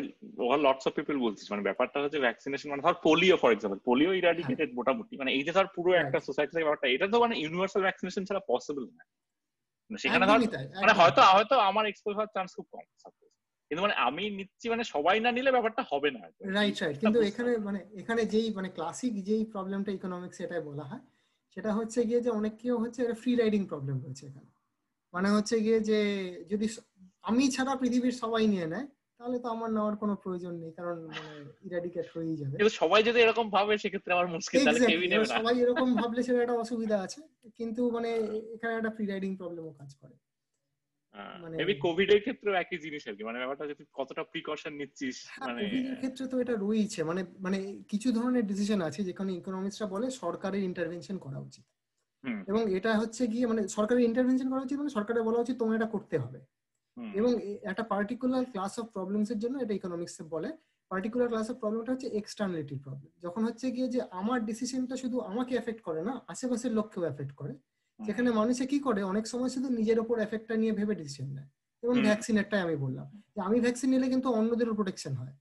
ওভার লটস অফ পিপল বলছিস, মানে ব্যাপারটা হচ্ছে ভ্যাকসিনেশন মানে ধর polio for example, polio eradicated মোটামুটি, মানে এই যে ধর পুরো একটা সোসাইটি ব্যাপারটা এটা তো মানে ইউনিভার্সাল ভ্যাকসিনেশন ছাড়া পসিবল না, মানে সেখানে ধর মানে হয়তো হয়তো আমার এক্সপোজ হওয়ার চান্স খুব কম সাপোজ, কিন্তু মানে আমি নিচ্ছি মানে সবাই না নিলে ব্যাপারটা হবে না, রাইট রাইট। কিন্তু এখানে মানে এখানে যেই মানে ক্লাসিক যেই প্রবলেমটা ইকোনমিক্স এটাই বলা হয়, সেটা হচ্ছে গিয়ে যে অনেককেও হচ্ছে একটা ফ্রি রাইডিং প্রবলেম হয়েছে এখানে, মানে হচ্ছে গিয়ে যে যদি আমি ছাড়া পৃথিবীর সবাই নিয়ে নেয় তাহলে তো আমার নেওয়ার কোনো প্রয়োজন নেই, কারণ মানে ইরাডিকেট হয়েই যাবে। কিন্তু সবাই যদি এরকম ভাবে সেক্ষেত্রে আমার মুশকিল, তাহলে কেউই নেবে না, সবাই এরকম ভাবলে সেটা একটা অসুবিধা আছে, কিন্তু মানে এখানে একটা ফ্রি রাইডিং প্রবলেমও কাজ করে, মানে মেবি কোভিড এর ক্ষেত্রে একই জিনিস আর কি, মানে ব্যাপারটা যদি কতটা প্রিকশন নিচ্ছিস, মানে কোভিড এর ক্ষেত্রে তো এটা রয়েছে, মানে মানে কিছু ধরনের ডিসিশন আছে যেখানে ইকোনমিক্সরা বলে সরকারের ইন্টারভেনশন করা উচিত, এবং এটা হচ্ছে গিয়ে মানে সরকারের ইন্টারভেনশন করা উচিত মানে সরকারের বলা উচিত তোমার এটা করতে হবে, এবং একটা পার্টিকুলার ক্লাস অফ প্রবলেমস এর জন্য এটা ইকোনমিক্সে বলে পার্টিকুলার ক্লাস অফ প্রবলেমটা হচ্ছে এক্সটার্নালিটি প্রবলেম, যখন হচ্ছে গিয়ে যে আমার ডিসিশনটা শুধু আমাকে এফেক্ট করে না আশেপাশের লোককেও এফেক্ট করে, যেখানে মানুষে কি করে অনেক সময় শুধু নিজের ওপর এফেক্টটা নিয়ে ভেবে ডিসিশন নেয়। এবং ভ্যাকসিনেরটাই আমি বললাম যে আমি ভ্যাকসিন নিলে কিন্তু অন্যদেরও প্রোটেকশন হয়,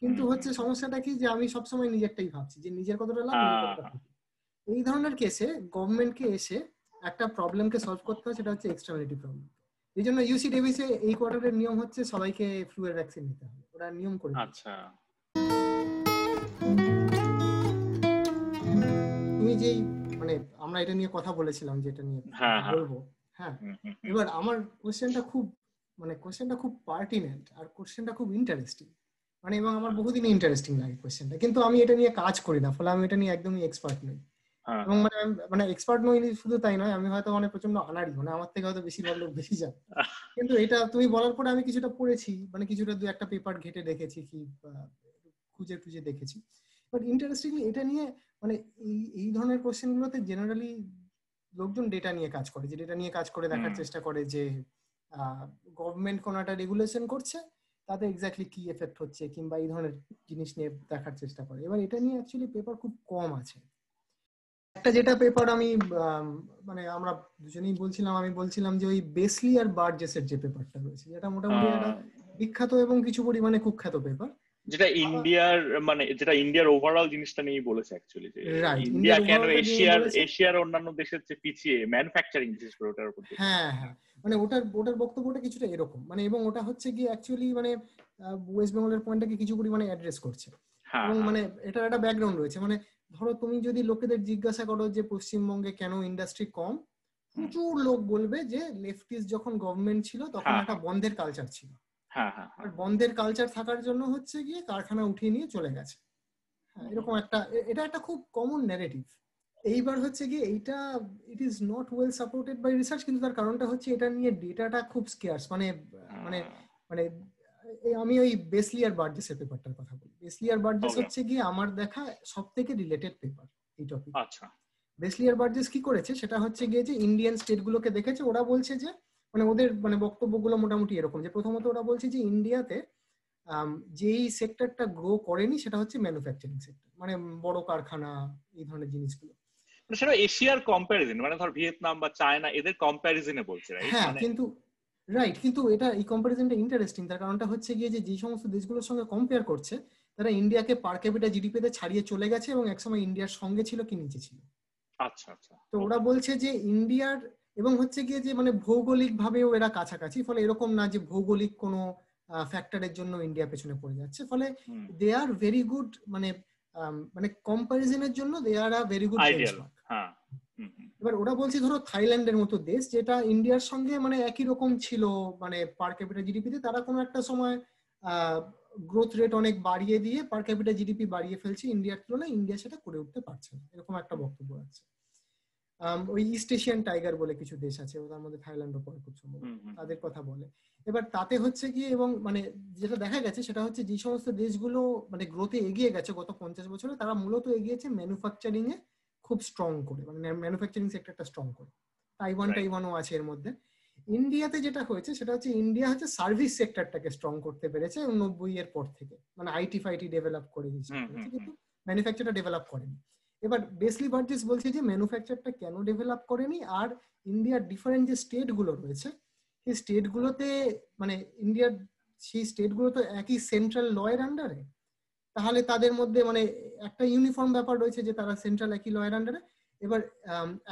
কিন্তু হচ্ছে সমস্যাটা কি যে আমি সবসময় নিজেরটাই ভাবছি যে নিজের কতটা লাভ নিজের কতটা ক্ষতি। এই ধরনের কেসে গভর্নমেন্টকে এসে একটা প্রবলেমকে সলভ করতে হয়, সেটা হচ্ছে এক্সটারনালিটি প্রবলেম। এই জন্য ইউসি ডেভিসে এই কোয়ার্টারের নিয়ম হচ্ছে সবাইকে ফ্লু এর ভ্যাকসিন নিতে হবে, ওরা নিয়ম করে। আচ্ছা, তুমি যে মানে আমরা এটা নিয়ে কথা বলেছিলাম যে এটা নিয়ে বলবো, হ্যাঁ। এবার আমার কোশ্চেনটা খুব মানে কোশ্চেনটা খুব পার্টিনেন্ট আর কোশ্চেনটা খুব ইন্টারেস্টিং, মানে এবং আমার বহুদিন ইন্টারেস্টিং লাগে কোশ্চেনটা, কিন্তু আমি এটা নিয়ে কাজ করি না, ফলে আমি এটা নিয়ে একদমই এক্সপার্ট নই। এবং মানে মানে এক্সপার্ট নই শুধু তাই নয়, আমি হয়তো মানে প্রচন্ড আনাড়ি, মানে আমার থেকে হয়তো বেশিরভাগ লোক বেশি যান। কিন্তু এটা তুমি বলার পরে আমি কিছুটা পড়েছি, মানে কিছুটা দু একটা পেপার ঘেটে দেখেছি, কি খুঁজে খুঁজে দেখেছি। বাট ইন্টারেস্টিংলি এটা নিয়ে মানে এই ধরনের কোশ্চেনগুলোতে জেনারেলি লোকজন ডেটা নিয়ে কাজ করে, যে ডেটা নিয়ে কাজ করে দেখার চেষ্টা করে যে গভর্নমেন্ট কোনো একটা রেগুলেশন করছে তাতে এক্স্যাক্টলি কি এফেক্ট হচ্ছে, কিংবা এই ধরনের জিনিস নিয়ে দেখার চেষ্টা করে। এবার এটা নিয়ে অ্যাকচুয়ালি পেপার খুব কম আছে। একটা যেটা পেপার আমি মানে আমরা দুজনেই বলছিলাম, আমি বলছিলাম যে ওই বেসলি আর বার্জেসের যে পেপারটা রয়েছে, যেটা মোটামুটি একটা বিখ্যাত এবং কিছু পরিমাণে কুখ্যাত পেপার, যেটা ইন্ডিয়ার মানে যেটা ইন্ডিয়ার ওভারঅল জিনিসটা নিয়ে বলেছে অ্যাকচুয়ালি যে ইন্ডিয়া কেন এশিয়ার অন্যান্য দেশের চেয়ে পিছিয়ে ম্যানুফ্যাকচারিং বিশেষ করে ওটার উপর। হ্যাঁ হ্যাঁ, মানে ওটার বক্তব্যটা কিছুটা এরকম, মানে এবং ওটা হচ্ছে কি অ্যাকচুয়ালি মানে ওয়েস্ট বেঙ্গলের পয়েন্টটাকে কিছু পরিমাণে অ্যাড্রেস করছে। এবং মানে এটার একটা ব্যাকগ্রাউন্ড রয়েছে, মানে ধরো তুমি যদি লোকেদের জিজ্ঞাসা করো যে পশ্চিমবঙ্গে কেন ইন্ডাস্ট্রি কম, প্রচুর লোক বলবে যে লেফটিস্ট যখন গভর্নমেন্ট ছিল তখন একটা বন্ধের কালচার ছিল, আর বন্ধের কালচার থাকার জন্য হচ্ছে গিয়ে কারখানা উঠিয়ে নিয়ে চলে গেছে, এরকম একটা, এটা একটা খুব কমন ন্যারেটিভ। এইবার হচ্ছে গিয়ে এইটা it is not well supported by research, কিন্তু তার কারণটা হচ্ছে এটা নিয়ে ডেটাটা খুব স্কেয়ার্স। মানে মানে মানে আমি ওই বেসলি আর বার্জেসের পেপারটার কথা বলি। বেসলি আর বার্জেস হচ্ছে গিয়ে আমার দেখা সব থেকে রিলেটেড পেপার এই টপিক। আচ্ছা, বেসলি আর বার্জেস কি করেছে সেটা হচ্ছে গিয়ে যে ইন্ডিয়ান স্টেট গুলোকে দেখেছে, ওরা বলছে যে মানে ওদের মানে বক্তব্যগুলো মোটামুটি এরকম যে প্রথমত ওরা বলছে যে ইন্ডিয়াতে যেই সেক্টরটা গ্রো করেনি সেটা হচ্ছে ম্যানুফ্যাকচারিং সেক্টর, মানে বড় কারখানা এই ধরনের জিনিসগুলো। সেটা এশিয়ার কম্প্যারিজন, মানে ধর ভিয়েতনাম বা চায়না এদের কম্প্যারিজনে বলছে, রাইট? হ্যাঁ, কিন্তু রাইট, কিন্তু এটা এই কম্প্যারিজনটা ইন্টারেস্টিং, তার কারণটা হচ্ছে গিয়ে যে সমস্ত দেশগুলোর সঙ্গে কম্পেয়ার করছে তারা ইন্ডিয়াকে পার ক্যাপিটা জিডিপিতে ছাড়িয়ে চলে গেছে এবং একসময় ইন্ডিয়ার সঙ্গে ছিল কি নিচে ছিল। আচ্ছা আচ্ছা, তো ওরা বলছে যে ইন্ডিয়ার এবং হচ্ছে গিয়ে যে মানে ভৌগোলিক ভাবেও এরা কাছাকাছি, ফলে এরকম না যে ভৌগোলিক কোনো ফ্যাক্টরের জন্য ইন্ডিয়া পেছনে পড়ে যাচ্ছে, ফলে দে আর ভেরি গুড, মানে মানে কম্পারিজনের জন্য they are a very good benchmark. হ্যাঁ, এবার ওরা বলছে ধরো থাইল্যান্ডের মতো দেশ যেটা ইন্ডিয়ার সঙ্গে মানে একই রকম ছিল মানে পার ক্যাপিটা জিডিপিতে, তারা কোনো একটা সময় গ্রোথ রেট অনেক বাড়িয়ে দিয়ে পার ক্যাপিটা জিডিপি বাড়িয়ে ফেলছে ইন্ডিয়ার তুলনায়, ইন্ডিয়া সেটা করে উঠতে পারছে না, এরকম একটা বক্তব্য আছে। ওই ইস্ট এশিয়ান টাইগার বলে কিছু দেশ আছে, ওদের মধ্যে থাইল্যান্ডও পড়ে খুব সম্ভব, তাদের কথা বলে। এবার তাতে হচ্ছে কি, এবং মানে যেটা দেখা গেছে সেটা হচ্ছে যে সমস্ত দেশগুলো মানে গ্রোথে এগিয়ে গেছে গত 50 বছরে, তারা মূলত এগিয়েছে ম্যানুফ্যাকচারিং এ খুব স্ট্রং করে, মানে ম্যানুফ্যাকচারিং সেক্টরটা স্ট্রং করে। টাইওয়ানও আছে এর মধ্যে। ইন্ডিয়াতে যেটা হয়েছে সেটা হচ্ছে ইন্ডিয়া হচ্ছে সার্ভিস সেক্টরটাকে স্ট্রং করতে পেরেছে 90-এর পর থেকে, মানে আইটি ফাইটি ডেভেলপ করে দিয়েছে, কিন্তু ম্যানুফ্যাকচারটা ডেভেলপ করেনি। এবার বেসলি বার্জেস বলছে যে ম্যানুফ্যাকচারটা কেন ডেভেলপ করেনি, আর ইন্ডিয়ার ডিফারেন্ট যে স্টেটগুলো রয়েছে সেই স্টেটগুলোতে মানে ইন্ডিয়ার সেই স্টেটগুলো তো একই সেন্ট্রাল লয়ের আন্ডারে, তাহলে তাদের মধ্যে মানে একটা ইউনিফর্ম ব্যাপার রয়েছে যে তারা সেন্ট্রাল একই লয়ের আন্ডারে। এবার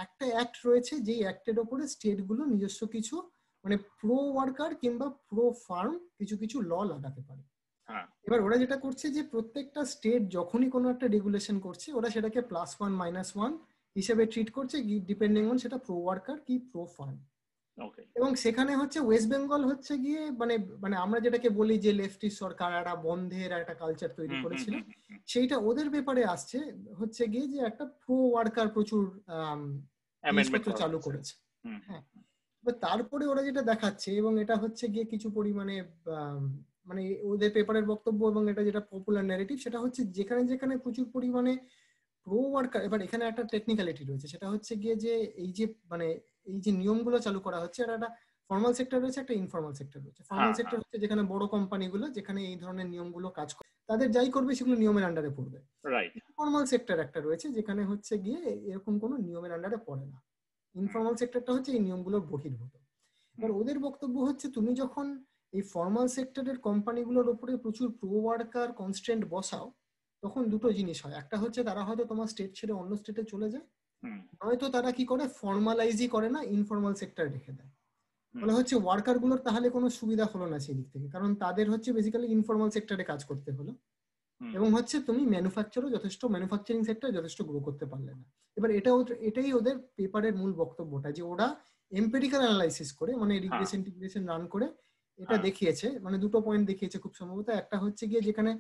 একটা অ্যাক্ট রয়েছে যেই অ্যাক্টের ওপরে স্টেটগুলো নিজস্ব কিছু মানে প্রো ওয়ার্কার কিংবা প্রো ফার্ম কিছু কিছু ল লাগাতে পারে। এবার ওরা যেটা করছে যে প্রত্যেকটা স্টেট যখনই কোনো একটা রেগুলেশন করছে ওরা সেটাকে +1 - -1 হিসেবে ট্রিট করছে, ডিপেন্ডিং অন সেটা প্রো ওয়ার্কার কি প্রো ফার্ম। এবং সেখানে হচ্ছে ওয়েস্ট বেঙ্গল হচ্ছে গিয়ে মানে মানে আমরা যেটাকে বলি যে লেফটিস্ট সরকার একটা বন্ধের একটা কালচার তৈরি করেছিল, সেইটা ওদের ব্যাপারে আসছে হচ্ছে গিয়ে যে একটা প্রো ওয়ার্কার প্রচুর চালু করেছে। হ্যাঁ, তারপরে ওরা যেটা দেখাচ্ছে, এবং এটা হচ্ছে গিয়ে কিছু পরিমাণে মানে ওদের পেপারের বক্তব্য এবং এটা যেটা পপুলার ন্যারেটিভ সেটা হচ্ছে যেখানে যেখানে প্রচুর পরিমাণে প্রো ওয়ার্কার, এবার এখানে একটা টেকনিক্যালিটি রয়েছে সেটা হচ্ছে গিয়ে যে এই যে মানে এই যে নিয়মগুলো চালু করা হচ্ছে এটা একটা ফর্মাল সেক্টর রয়েছে, একটা ইনফর্মাল সেক্টর রয়েছে। ফর্মাল সেক্টর হচ্ছে যেখানে বড় কোম্পানিগুলো যেখানে এই ধরনের নিয়মগুলো কাজ করে, তাদের যাই করবে সেগুলো নিয়মের আন্ডারে পড়বে। ইনফর্মাল সেক্টর একটা রয়েছে যেখানে হচ্ছে গিয়ে এরকম কোনো নিয়মের আন্ডারে পড়ে না, ইনফর্মাল সেক্টরটা হচ্ছে এই নিয়মগুলোর বহির্ভূত। এবার ওদের বক্তব্য হচ্ছে তুমি যখন এই ফর্মাল সেক্টরের কোম্পানিগুলোর উপরে প্রচুর প্রো ওয়ার্কার কনস্ট্রেন্ট বসাও তখন দুটো জিনিস হয়, একটা হচ্ছে তারা হয়তো তোমার স্টেট ছেড়ে অন্য স্টেটে চলে যায়, নয়তো তারা কি করে ফর্মালাইজই করে না, ইনফর্মাল সেক্টর রেখে দেয়। মানে হচ্ছে ওয়ার্কার গুলোর তাহলে কোনো সুবিধা হলো না সেই দিক থেকে, কারণ তাদের হচ্ছে বেসিক্যালি ইনফর্মাল সেক্টরে কাজ করতে হলো, এবং হচ্ছে তুমি ম্যানুফ্যাকচারিং সেক্টর যথেষ্ট গ্রো করতে পারলে না। এবার এটাই ওদের পেপারের মূল বক্তব্যটা, যে ওরা এম্পিরিক্যাল অ্যানালাইসিস করে মানে রিগ্রেশন টিগ্রেশন রান করে এটা দেখিয়েছে, মানে দুটো পয়েন্ট দেখিয়েছে খুব সম্ভবত। একটা হচ্ছে গিয়ে যেখানে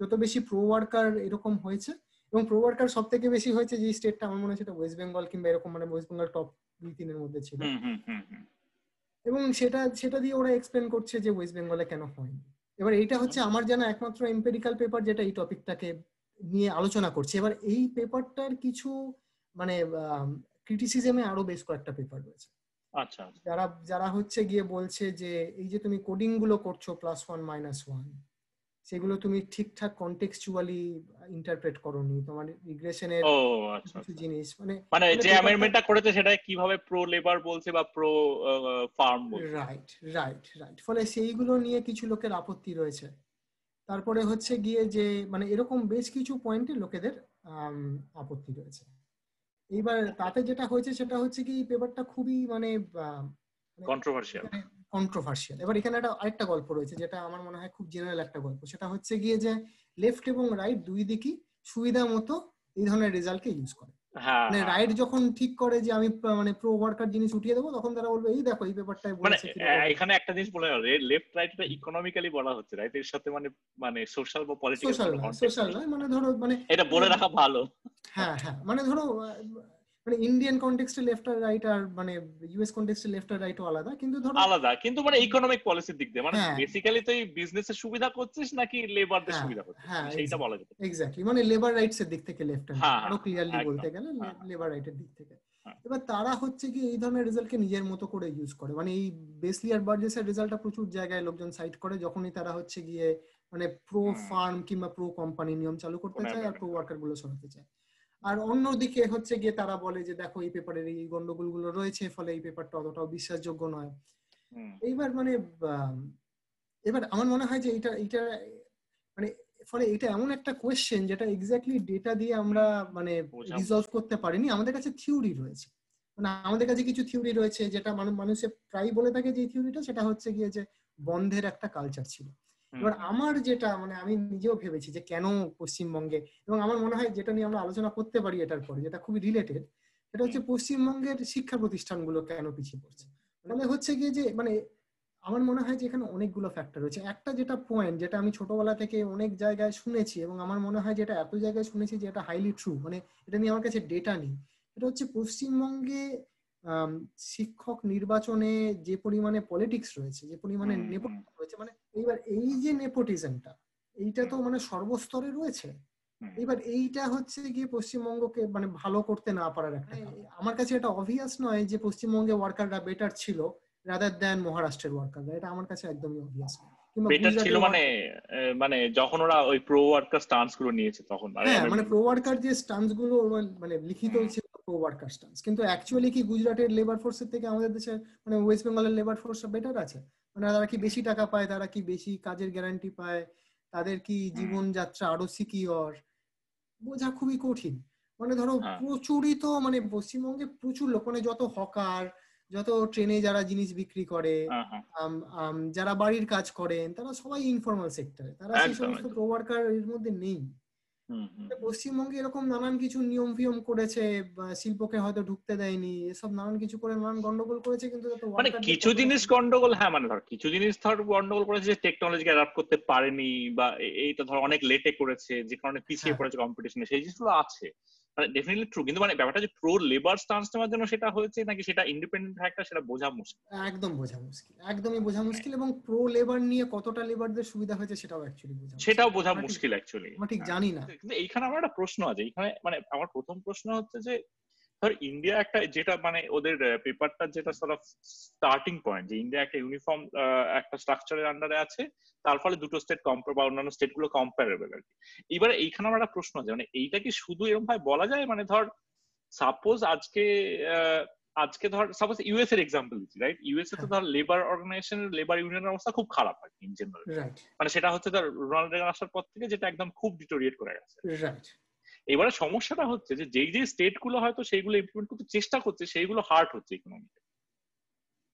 যত বেশি প্রো ওয়ার্কার এরকম হয়েছে, এবং প্রো ওয়ার্কার সব থেকে বেশি হয়েছে যে স্টেটটা, আমার মনে হয় সেটা ওয়েস্ট বেঙ্গল কিংবা এরকম, মানে ওয়েস্ট বেঙ্গল টপ 2-3-এর মধ্যে ছিল, এবং সেটা দিয়ে ওরা এক্সপ্লেন করছে যে ওয়েস্ট বেঙ্গলে কেন হয়নি। এবার এইটা হচ্ছে আমার জানা একমাত্র এম্পিরিক্যাল পেপার যেটা এই টপিকটাকে নিয়ে আলোচনা করছে। এবার এই পেপারটার কিছু মানে ক্রিটিসিজমে আরো বেশ কয়েকটা পেপার রয়েছে, আচ্ছা, যারা হচ্ছে গিয়ে বলছে যে এই যে তুমি কোডিং গুলো করছো +1 -1, সেগুলো তুমি ঠিকঠাক কনটেক্সচুয়ালি ইন্টারপ্রেট করোনি, তোমার রিগ্রেশনের কিছু জিনিস মানে যে অ্যামেন্ডমেন্টটা করেছে সেটা কিভাবে প্রো লেবার বলছে বা প্রো ফার্ম বলছে, রাইট, ফলে সেইগুলো নিয়ে কিছু লোকের আপত্তি রয়েছে। তারপরে হচ্ছে গিয়ে যে মানে এরকম বেশ কিছু পয়েন্টে লোকেদের আপত্তি রয়েছে। এইবার তাতে যেটা হয়েছে সেটা হচ্ছে কি পেপারটা খুবই মানে কন্ট্রোভার্সিয়াল। এবার এখানে আরেকটা গল্প রয়েছে যেটা আমার মনে হয় খুব জেনারেল একটা গল্প, সেটা হচ্ছে গিয়ে যে লেফট এবং রাইট দুই দিকই সুবিধা মতো এই ধরনের রেজাল্টকে ইউজ করে। মানে রাইট যখন ঠিক করে যে আমি মানে প্রো ওয়ার্কার জিনিস উঠিয়ে দেবো, তখন তারা বলবে এই দেখো এই পেপারটাই বলেছে। এখানে একটা জিনিস বলে লেফট রাইটটা ইকোনমিক্যালি বলা হচ্ছে, রাইট এর সাথে মানে মানে সোশ্যাল বা পলিটিক্যাল সোশ্যাল নয়, মানে ধরো মানে এটা বলে রাখা ভালো। হ্যাঁ হ্যাঁ, মানে ধরো মানে ইন্ডিয়ান কনটেক্সটে লেফট আর রাইট আর মানে ইউএস কনটেক্সটে লেফট আর রাইটও আলাদা, কিন্তু ধরো আলাদা কিন্তু মানে ইকোনমিক পলিসির দিক দিয়ে মানে বেসিক্যালি তুই বিজনেসের সুবিধা করছিস নাকি লেবারদের সুবিধা করছিস সেইটা বলা যেত। এক্স্যাক্টলি, মানে লেবার রাইটস এর দিক থেকে লেফট আর রাইট আরো ক্লিয়ারলি বলতে গেলে লেবার রাইটের দিক থেকে। এবার তারা হচ্ছে কি এই ধরনের রেজাল্টকে নিজের মতো করে ইউজ করে, মানে এই বেসলি আর বার্জেসের রেজাল্টটা প্রচুর জায়গায় লোকজন সাইট করে যখনই তারা হচ্ছে গিয়ে মানে প্রো ফার্ম কিংবা প্রো কোম্পানি নিয়ম চালু করতে চায় আর প্রো ওয়ার্কার গুলো সরাতে চায়। আর অন্যদিকে হচ্ছে গিয়ে তারা বলে যে দেখো এই পেপারের এই গন্ডগোল গুলো রয়েছে, ফলে এই পেপারটা অতটাও বিশ্বাসযোগ্য নয়। এইবার মানে এবার আমার মনে হয় যে এটা মানে ফলে এটা এমন একটা কোয়েশ্চেন যেটা এক্স্যাক্টলি ডেটা দিয়ে আমরা মানে রিজলভ করতে পারিনি। আমাদের কাছে থিওরি রয়েছে, মানে আমাদের কাছে কিছু থিওরি রয়েছে যেটা মানুষে প্রায় বলে থাকে যে থিওরিটা, সেটা হচ্ছে গিয়ে যে বন্ধের একটা কালচার ছিল। এবার আমার যেটা মানে আমি নিজেও ভেবেছি যে কেন পশ্চিমবঙ্গে, এবং আমার মনে হয় যেটা নিয়ে আমরা আলোচনা করতে পারি এটার পরে, যেটা খুবই রিলেটেড, সেটা হচ্ছে পশ্চিমবঙ্গের শিক্ষা প্রতিষ্ঠানগুলো কেন পিছিয়ে পড়ছে। মানে হচ্ছে গিয়ে যে মানে আমার মনে হয় যে এখানে অনেকগুলো ফ্যাক্টর রয়েছে। একটা যেটা পয়েন্ট যেটা আমি ছোটবেলা থেকে অনেক জায়গায় শুনেছি, এবং আমার মনে হয় যেটা এত জায়গায় শুনেছি যে এটা হাইলি ট্রু, মানে এটা নিয়ে আমার কাছে ডেটা নেই, সেটা হচ্ছে পশ্চিমবঙ্গে শিক্ষক নির্বাচনে যে পরিমাণে পলিটিক্স রয়েছে, যে পরিমাণে নেপোটিজম রয়েছে, মানে এইবার এই যে নেপোটিজমটা এইটা তো মানে সর্বস্তরে রয়েছে। এবার এইটা হচ্ছে গিয়ে পশ্চিমবঙ্গকে মানে ভালো করতে না পারার একটা, আমার কাছে এটা অবভিয়াস নয় যে পশ্চিমবঙ্গে ওয়ার্কাররা বেটার ছিল রাদার দ্যান মহারাষ্ট্রের ওয়ার্কাররা, এটা আমার কাছে একদমই অবভিয়াস নয়। গুজরাটের লেবার ফোর্সের থেকে আমাদের দেশে মানে ওয়েস্ট বেঙ্গলের লেবার ফোর্স বেটার আছে, মানে তারা কি বেশি টাকা পায়, তারা কি বেশি কাজের গ্যারান্টি পায়, তাদের কি জীবনযাত্রা আরো সিকিওর, বোঝা খুবই কঠিন। মানে ধরো প্রচুরই তো মানে পশ্চিমবঙ্গে প্রচুর লোক, মানে যত হকার, যত ট্রেনে যারা জিনিস বিক্রি করে, যারা বাড়ির কাজ করেন, তারা সবাই ইনফর্মাল সেক্টরে, তারা সেই সমস্ত প্রো ওয়ার্কার এর মধ্যে নেই। পশ্চিমবঙ্গে এরকম নানান কিছু নিয়ম ফিয়ম করেছে, শিল্পকে হয়তো ঢুকতে দেয়নি, এসব নানান কিছু করে নানান গন্ডগোল করেছে, কিন্তু মানে কিছু জিনিস গন্ডগোল, হ্যাঁ মানে ধর কিছু জিনিস ধর গন্ডগোল করেছে, টেকনোলজিকে অ্যাডাপ্ট করতে পারেনি বা এইটা ধর অনেক লেটে করেছে, যে কারণে পিছিয়ে পড়েছে কম্পিটিশনে, সেই জিনিসগুলো আছে ডেফিনেটলি ট্রু। কিন্তু মানে ব্যাপারটা যে প্রো লেবার স্টান্স নেওয়ার জন্য সেটা হয়েছে নাকি সেটা ইন্ডিপেন্ডেন্ট ফ্যাক্টর, সেটা বোঝা মুশকিল, একদম বোঝা মুশকিল, একদমই বোঝা মুশকিল। এবং প্রো লেবার নিয়ে কতটা লেবারদের সুবিধা হয়েছে সেটাও অ্যাকচুয়ালি বোঝা, সেটাও বোঝা মুশকিল অ্যাকচুয়ালি, আমি ঠিক জানি না। কিন্তু এইখানে আমার একটা প্রশ্ন আছে, এইখানে মানে আমার প্রথম প্রশ্ন হচ্ছে যে ধর ইন্ডিয়া একটা, যেটা মানে ওদের পেপারটা যেটা সর্ট অফ স্টার্টিং পয়েন্ট, যে ইন্ডিয়া একটা ইউনিফর্ম একটা স্ট্রাকচারের আন্ডারে আছে, তার ফলে দুটো স্টেট বা অন্যান্য স্টেট গুলো কম্পারেবল আর কি। এবার এইখানে আমার একটা প্রশ্ন আছে, মানে এইটা কি শুধু এরকম ভাবে বলা যায়, মানে ধর সাপোজ আজকে আজকে ধর সাপোজ ইউএস এর এক্সাম্পল দিচ্ছি, রাইট? ইউএস এ তো ধর লেবার অর্গানাইজেশন, লেবার ইউনিয়নের অবস্থা খুব খারাপ আর কি ইন জেনারেল, মানে সেটা হচ্ছে ধর রোনাল্ড রেগান আসার পর থেকে যেটা একদম খুব ডিটোরিয়েট করে গেছে। এবারে সমস্যাটা হচ্ছে যে যেই যে স্টেট গুলো হয়তো সেইগুলো ইমপ্লিমেন্ট করতে চেষ্টা করছে সেইগুলো হার্ট হচ্ছে ইকোনমিতে।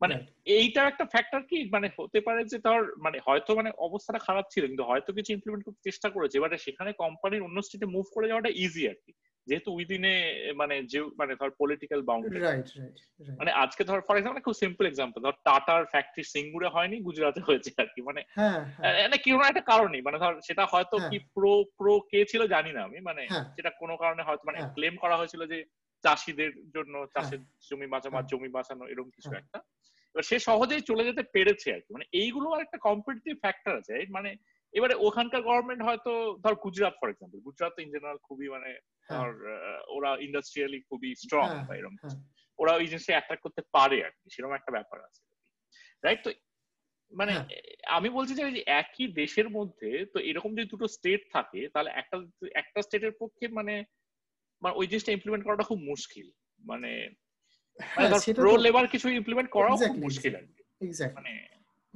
মানে এইটা একটা ফ্যাক্টর কি মানে হতে পারে যে ধর মানে হয়তো মানে অবস্থাটা খারাপ ছিল কিন্তু হয়তো কিছু ইমপ্লিমেন্ট করতে চেষ্টা করেছে, এবারে সেখানে কোম্পানির অন্য স্টেটে মুভ করে যাওয়াটা ইজি আর কি, যেহেতু উইদিনে মানে যে মানে ধর পলিটিক্যাল বাউন্ডারি। মানে আজকে ধর ফর এক্সাম্পল খুব সিম্পল এক্সাম্পল, ধর টাটার ফ্যাক্টরি সিঙ্গুরে হয়নি, গুজরাটে হয়েছে আর কি। মানে কেউ না একটা কারণে মানে ধর সেটা হয়তো কি প্রো কে ছিল জানি না আমি, মানে সেটা কোনো কারণে হয়তো মানে ক্লেম করা হয়েছিল যে চাষিদের জন্য, চাষের জমি বাঁচানো, জমি বাঁচানো এরকম কিছু একটা, এবার সে সহজেই চলে যেতে পেরেছে আর কি। মানে এইগুলো আর একটা কম্পিটিটিভ ফ্যাক্টর আছে। মানে এবারে ওখানকার গভর্নমেন্ট হয়তো ধর Gujarat for example, Gujarat in general খুবই মানে ধর ওরা ইন্ডাস্ট্রিয়ালি খুবই স্ট্রং বা এরকম, ওরা ওই জিনিসটা অ্যাট্রাক্ট করতে পারে আর কি, সেরকম একটা ব্যাপার আছে, রাইট? তো মানে আমি বলছি যে একই দেশের মধ্যে তো এরকম যদি দুটো স্টেট থাকে তাহলে একটা একটা স্টেটের পক্ষে মানে মানে ওই জিনিসটা ইমপ্লিমেন্ট করাটা খুব মুশকিল, মানে প্রো লেবার কিছু ইমপ্লিমেন্ট করাও খুব মুশকিল আর কি। মানে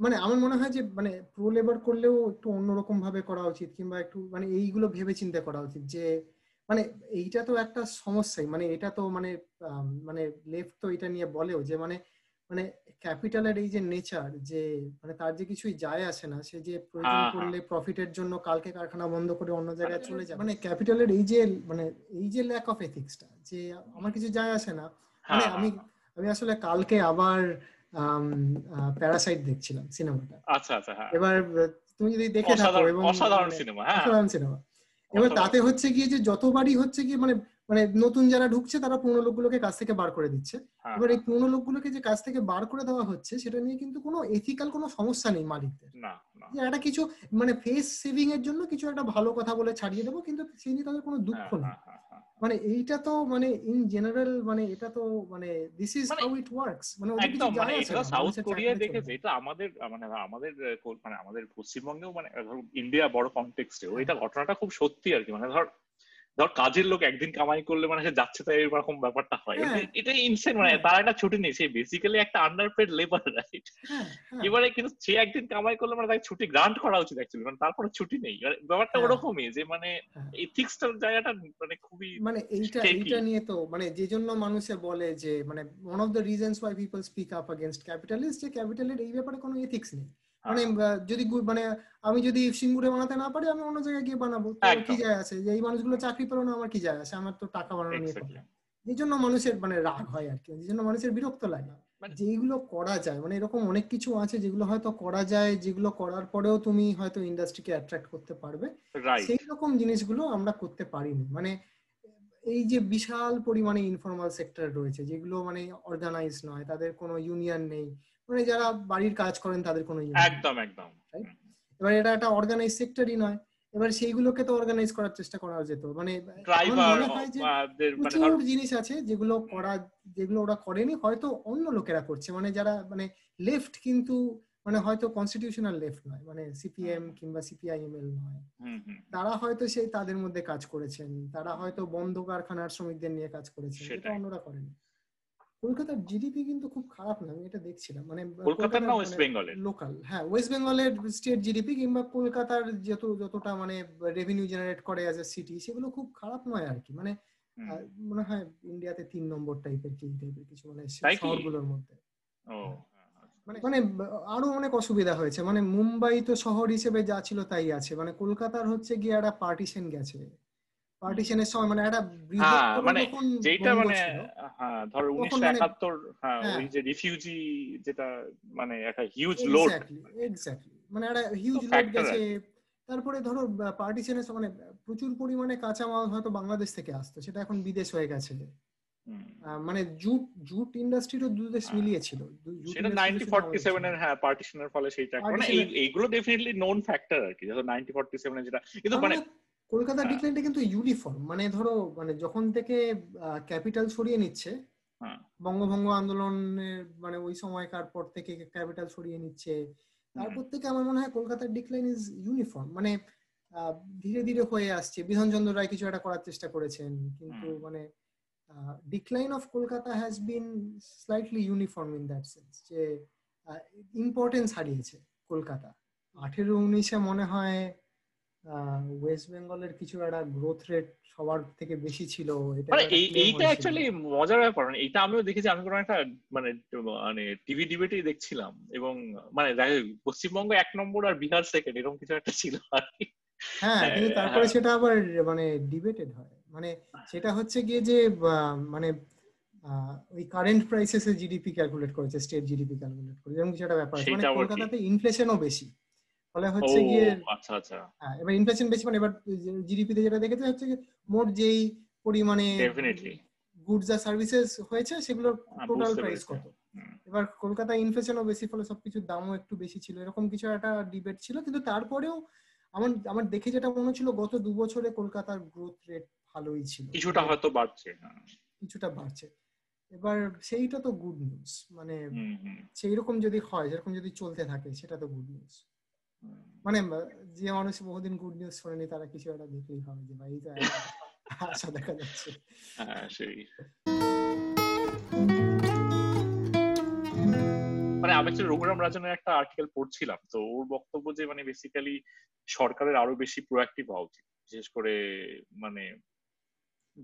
মানে আমার মনে হয় যে মানে প্রো লেবার করলেও একটু অন্যরকম ভাবে করা উচিত, কিংবা একটু মানে এইগুলো ভেবে চিন্তা করা উচিত যে মানে এইটা তো একটা সমস্যাই, মানে এটা তো মানে মানে লেফট তো এটা নিয়ে বলেও যে মানে মানে ক্যাপিটালের এই যে নেচার, যে মানে তার যে কিছুই যায় আসে না, সে যে প্রয়োজন করলে প্রফিটের জন্য কালকে কারখানা বন্ধ করে অন্য জায়গায় চলে যায়, মানে ক্যাপিটালের এই যে মানে এই যে ল্যাক অফ এথিক্সটা, যে আমার কিছু যায় আসে না। মানে আমি আমি আসলে কালকে আবার প্যারাসাইট দেখছিলাম সিনেমাটা। আচ্ছা আচ্ছা, এবার তুমি যদি দেখে থাকো, এবং অসাধারণ সিনেমা, অসাধারণ সিনেমা। এবার তাতে হচ্ছে গিয়ে যে যতবারই হচ্ছে গিয়ে মানে মানে নতুন যারা ঢুকছে তারা পুরনো লোকগুলোকে কাজ থেকে বার করে দিচ্ছে। এবার এই পুরনো লোকগুলোকে যে কাজ থেকে বার করে দেওয়া হচ্ছে সেটা নিয়ে কিন্তু কোনো এথিক্যাল কোনো সমস্যা নেই মালিকদের, যে একটা কিছু মানে ফেস সেভিং এর জন্য কিছু একটা ভালো কথা বলে ছাড়িয়ে দেবো, কিন্তু সেই নিয়ে তাদের কোনো দুঃখ নেই। মানে এইটা তো মানে ইন জেনারেল মানে এটা তো মানে this is how it works. মানে এটা সাউথ কোরিয়া দেখেছে, এটা আমাদের মানে আমাদের মানে আমাদের পশ্চিমবঙ্গেও মানে ইন্ডিয়া বড় কনটেক্সটে এটা ঘটনাটা খুব সত্যি আর কি। মানে ধর ধর কাজের লোক একদিন কামাই করলে মানে সে যাচ্ছে, তাই এরকম ব্যাপারটা হয়, এটা ইনসেন। মানে তার একটা ছুটি নেই, সে বেসিক্যালি একটা আন্ডারপেড লেবার, রাইট? এবারে কিন্তু সে একদিন কামাই করলে মানে তাকে ছুটি গ্রান্ট করা উচিত অ্যাকচুয়ালি, মানে তারপরে ছুটি নেই। ব্যাপারটা ওরকমই যে মানে এথিক্সটার জায়গাটা মানে খুবই মানে এইটা এইটা নিয়ে তো মানে যে জন্য মানুষে বলে যে মানে one of the reasons why people speak up against capitalist, যে ক্যাপিটালের এই ব্যাপারে কোনো এথিক্স নেই। মানে যদি মানে আমি যদি সিঙ্গুরে বানাতে না পারি আমি অন্য জায়গায় গিয়ে বানাবো, কি যায় আছে? যে এই মানুষগুলো চাকরি পেল না, আমার কি যায় আছে? আমার তো টাকা বানানো নিয়ে কথা। এই জন্য মানুষের মানে রাগ হয় আর কি, এই জন্য মানুষের বিরক্ত লাগে যে এইগুলো করা যায়। মানে এরকম অনেক কিছু আছে যেগুলো হয়তো করা যায়, যেগুলো করার পরেও তুমি হয়তো ইন্ডাস্ট্রিকে অ্যাট্রাক্ট করতে পারবে, সেই রকম জিনিসগুলো আমরা করতে পারিনি। মানে এই যে বিশাল পরিমাণে ইনফর্মাল সেক্টর রয়েছে যেগুলো মানে অর্গানাইজ নয়, তাদের কোনো ইউনিয়ন নেই, মানে যারা বাড়ির কাজ করেন তাদের কোনো ইউনিয়ন একদম একদম, এবার এটা একটা অর্গানাইজ সেক্টরই নয়। এবার সেইগুলোকে তো অর্গানাইজ করার চেষ্টা করা যেত। মানে মনে হয় যে প্রচুর জিনিস আছে যেগুলো করা, যেগুলো ওরা করেনি, হয়তো অন্য লোকেরা করছে, মানে যারা মানে লেফট, কিন্তু মানে হয়তো কনস্টিটিউশনাল লেফট নয়, মানে সিপিএম কিংবা সিপিআইএমএল নয়, তারা হয়তো সেই তাদের মধ্যে কাজ করেছেন, তারা হয়তো বন্ধ কারখানার শ্রমিকদের নিয়ে কাজ করেছেন, সেটা অন্যরা করেনি। কলকাতার জিডিপি কিন্তু খুব খারাপ না, আমি এটা দেখছিলাম, মানে কলকাতার না ওয়েস্ট বেঙ্গলের লোকাল, হ্যাঁ ওয়েস্ট বেঙ্গলের স্টেট জিডিপি কিংবা কলকাতার যতটা মানে রেভিনিউ জেনারেট করে অ্যাজ এ সিটি, সেগুলো খুব খারাপ নয় আর কি। মানে মনে হয় ইন্ডিয়াতে 3 নম্বর টাইপের কিছু মানে শহরগুলোর মধ্যে। মানে আরো অনেক অসুবিধা হয়েছে, মানে মুম্বাই তো শহর হিসেবে যা ছিল তাই আছে, মানে কলকাতার হচ্ছে গিয়ে একটা পার্টিশন গেছে, পার্টিশনের সময় মানে একটা মানে যেটা মানে হ্যাঁ ধর 1971 হ্যাঁ ওই যে রিফিউজি যেটা মানে একটা হিউজ লোড, এক্স্যাক্টলি মানে একটা হিউজ লোড গেছে। তারপরে ধরো পার্টিশনের সময় মানে প্রচুর পরিমাণে কাঁচামাল হয়তো বাংলাদেশ থেকে আসতো, সেটা এখন বিদেশ হয়ে গেছে। মানে জুট জুট ইন্ডাস্ট্রিটা দুই দেশ মিলিয়েছিল, সেটা 1947 এর হ্যাঁ পার্টিশনের ফলে সেইটা, মানে এইগুলো ডেফিনেটলি নন ফ্যাক্টর আর কি, যেটা 1947 এ যেটা। কিন্তু মানে কলকাতার ডিক্লাইনটা কিন্তু ইউনিফর্ম, মানে ধরো মানে যখন থেকে ক্যাপিটাল সরিয়ে নিচ্ছে, বঙ্গভঙ্গ আন্দোলনের মানে ওই সময়কার পর থেকে ক্যাপিটাল সরিয়ে নিচ্ছে, তারপর থেকে আমার মনে হয় কলকাতার ডিক্লাইন ইজ ইউনিফর্ম, মানে ধীরে ধীরে হয়ে আসছে। বিধানচন্দ্র রায় কিছু একটা করার চেষ্টা করেছেন, কিন্তু মানে decline of Kolkata has been slightly uniform in that sense. Je, importance হারিয়েছে কলকাতা 18-19 মনে হয় ওয়েস্ট বেঙ্গলের কিছু একটা গ্রোথ রেট সবার থেকে বেশি ছিল। এইটা অ্যাকচুয়ালি মজার ব্যাপার, এটা আমিও দেখেছি। আমি কোনো একটা মানে মানে টিভি ডিবেটই দেখছিলাম এবং মানে পশ্চিমবঙ্গ 1 নম্বর আর বিহার 2nd এরকম কিছু একটা ছিল আর কি। হ্যাঁ, কিন্তু তারপরে সেটা আবার মানে ডিবেটেড হয়, মানে সেটা হচ্ছে গিয়ে যে মানে ওই কারেন্ট প্রাইসেসে জিডিপি ক্যালকুলেট করেছে, স্টেট জিডিপি ক্যালকুলেট করেছে, এরকম কিছু একটা ব্যাপার। মানে কলকাতাতে ইনফ্লেশনও বেশি, ফলে হচ্ছে গিয়ে আচ্ছা আচ্ছা হ্যাঁ এবার ইনফ্লেশন বেশি, মানে এবার জিডিপি তে যেটা দেখেছে হচ্ছে মোট যেই পরিমাণে ডেফিনেটলি গুডস আর সার্ভিসেস হয়েছে সেগুলোর টোটাল প্রাইস কত। এবার কলকাতা ইনফ্লেশনও বেশি, ফলে সবকিছুর দামও একটু বেশি ছিল, এরকম কিছু একটা ডিবেট ছিল। কিন্তু তারপরেও আমার আমার দেখে যেটা মনে হচ্ছিল গত 2 বছরে কলকাতার গ্রোথ রেট ভালোই ছিল, কিছুটা হয়তো বাড়ছে, কিছুটা বাড়ছে। এবার সেইটা তো গুড নিউজ, মানে সেইরকম যদি হয়, যেরকম যদি চলতে থাকে সেটা তো গুড নিউজ। মানে যে মানুষ বহুদিন গুড নিউজ শোনেনি তারা কিছু একটা দেখলেই হবে যে ভাই এটা আশা দেখা যাচ্ছে। মানে আমি রঘুরাম রাজনের একটা আর্টিকেল পড়ছিলাম, তো ওর বক্তব্য যে মানে বেসিক্যালি সরকারের আরো বেশি প্রোঅ্যাক্টিভ হওয়া উচিত, বিশেষ করে মানে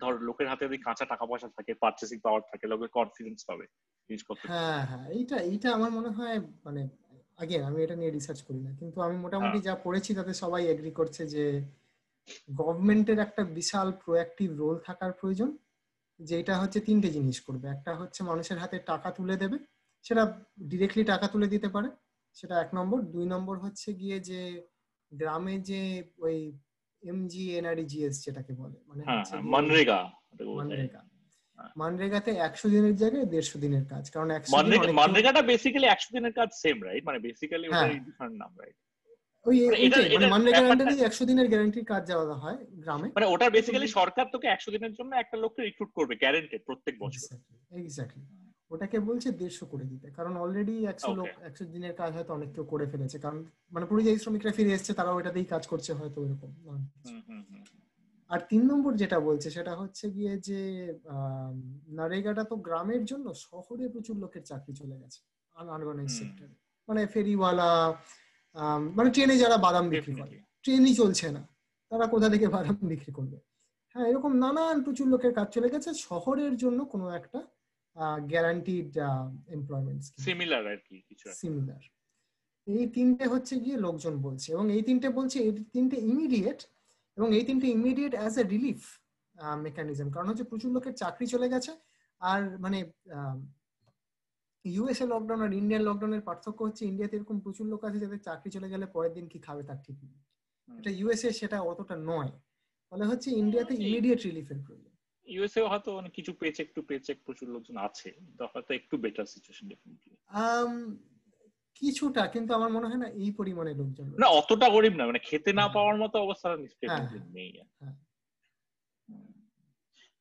ধর লোকের হাতে যদি কাঁচা টাকা পয়সা থাকে, পারচেসিং পাওয়ার থাকে, লোকের কনফিডেন্স পাবে জিনিসপত্র। হ্যাঁ হ্যাঁ, এইটা এইটা আমার মনে হয় মানে আগেন আমি এটা নিয়ে রিসার্চ করি না, কিন্তু আমি মোটামুটি যা পড়েছি তাতে সবাই এগ্রি করছে যে গভর্নমেন্টের একটা বিশাল প্রোঅ্যাক্টিভ রোল থাকার প্রয়োজন। যেটা হচ্ছে 3টে জিনিস করবে, একটা হচ্ছে মানুষের হাতে টাকা তুলে দেবে, সেটা ডিরেক্টলি টাকা তুলে দিতে পারে, সেটা 1 নম্বর। 2 নম্বর হচ্ছে গিয়ে যে গ্রামে যে ওই MGNREGS যেটাকে বলে মানে মনরেগা, মনরেগাতে 100 দিনের জায়গায় 150 দিনের কাজ, কারণ মনরেগাটা বেসিক্যালি 100 দিনের কাজ সেম রাইট, মানে বেসিক্যালি ওটা ডিফারেন্ট নাম রাইট। ওই মানে মনরেগার আন্ডারে 100 দিনের গ্যারান্টির কাজ দেওয়া হয় গ্রামে, মানে ওটা বেসিক্যালি সরকার তোকে 100 দিনের জন্য একটা লোককে রিক্রুট করবে গ্যারান্টেড প্রত্যেক বছর। এক্স্যাক্টলি, ওটাকে বলছে 150 করে দিতে, কারণ অলরেডি 100 দিনের কাজ হয়তো অনেক কেউ করে ফেলেছে, কারণ মানে পরিযায়ী শ্রমিকরা ফিরে এসছে, তারাও এটাতেই কাজ করছে হয়তো এরকম। আর 3 নম্বর যেটা বলছে সেটা হচ্ছে গিয়ে যে নরেগাটা তো গ্রামের জন্য, শহরে প্রচুর লোকের চাকরি চলে গেছে আনঅর্গানাইজ সেক্টরে, মানে ফেরিওয়ালা, মানে ট্রেনে যারা বাদাম বিক্রি করে, ট্রেনই চলছে না, তারা কোথা থেকে বাদাম বিক্রি করবে। হ্যাঁ, এরকম নানান প্রচুর লোকের কাজ চলে গেছে। শহরের জন্য কোনো একটা গ্যারান্টিড এমপ্লয়মেন্ট সিমিলার আর কি, কিছু সিমিলার। এই 3টে হচ্ছে গিয়ে লোকজন বলছে, এবং এই 3টে বলছে এই 3টে ইমিডিয়েট, এবং এই 3টে immediate as a relief mechanism, কারণ হচ্ছে প্রচুর লোকের চাকরি চলে গেছে। আর মানে ইউএসএ লকডাউন আর ইন্ডিয়ান লকডাউনের পার্থক্য হচ্ছে ইন্ডিয়াতে এরকম প্রচুর লোক আছে যাদের চাকরি চলে গেলে পরের দিন কি খাবে তার ঠিক নেই, এটা ইউএসএ সেটা অতটা নয়, ফলে হচ্ছে ইন্ডিয়াতে ইমিডিয়েট রিলিফের প্রয়োজন। ইউএসএ হয়তো অনেক কিছু পেচেক টু পেচেক প্রচুর লোকজন আছে, হয়তো একটু বেটার সিচুয়েশন ডেফিনেটলি কিছুটা, কিন্তু আমার মনে হয় না এই পরিমাণে লোকজন, না অতটা গরিব না, মানে খেতে না পাওয়ার মতো অবস্থা নিশ্চয়ই নেই।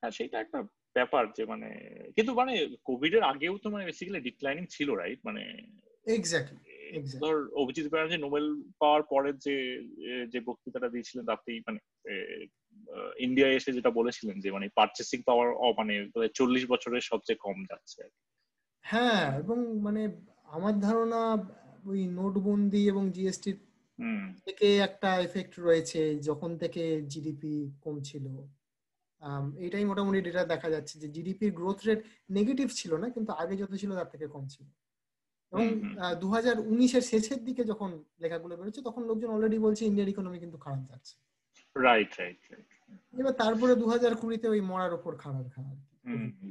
হ্যাঁ, সেটা একটা ব্যাপার যে মানে, কিন্তু মানে কোভিড এর আগেও তো মানে বেসিক্যালি ডিক্লাইনিং ছিল রাইট, মানে এক্স্যাক্টলি ধর অভিজিৎ ব্যানার্জি নোবেল পাওয়ার পরে যে যে বক্তৃতাটা দিয়েছিলেন তাতেই মানে ইন্ডিয়া এসে যেটা বলেছিলেন যে মানে পারচেসিং পাওয়ার মানে 40 বছরের সবচেয়ে কম যাচ্ছে। হ্যাঁ, এবং মানে আমার ধারণা ওই নোটবন্দি এবং জিএসটি থেকে একটা এফেক্ট রয়েছে, যখন থেকে জিডিপি কম ছিল। এটাই মোটামুটি ডেটা দেখা যাচ্ছে যে জিডিপির গ্রোথ রেট নেগেটিভ ছিল না, কিন্তু আগে যত ছিল তার থেকে কম ছিল। এবং 2019-এর শেষের দিকে যখন লেখাগুলো বেরোচ্ছে তখন লোকজন অলরেডি বলছে ইন্ডিয়ার ইকোনমি কিন্তু খারাপ যাচ্ছে রাইট রাইট রাইট। এবার তারপরে 2020-তে ওই মরার উপর খারাপ খারাপ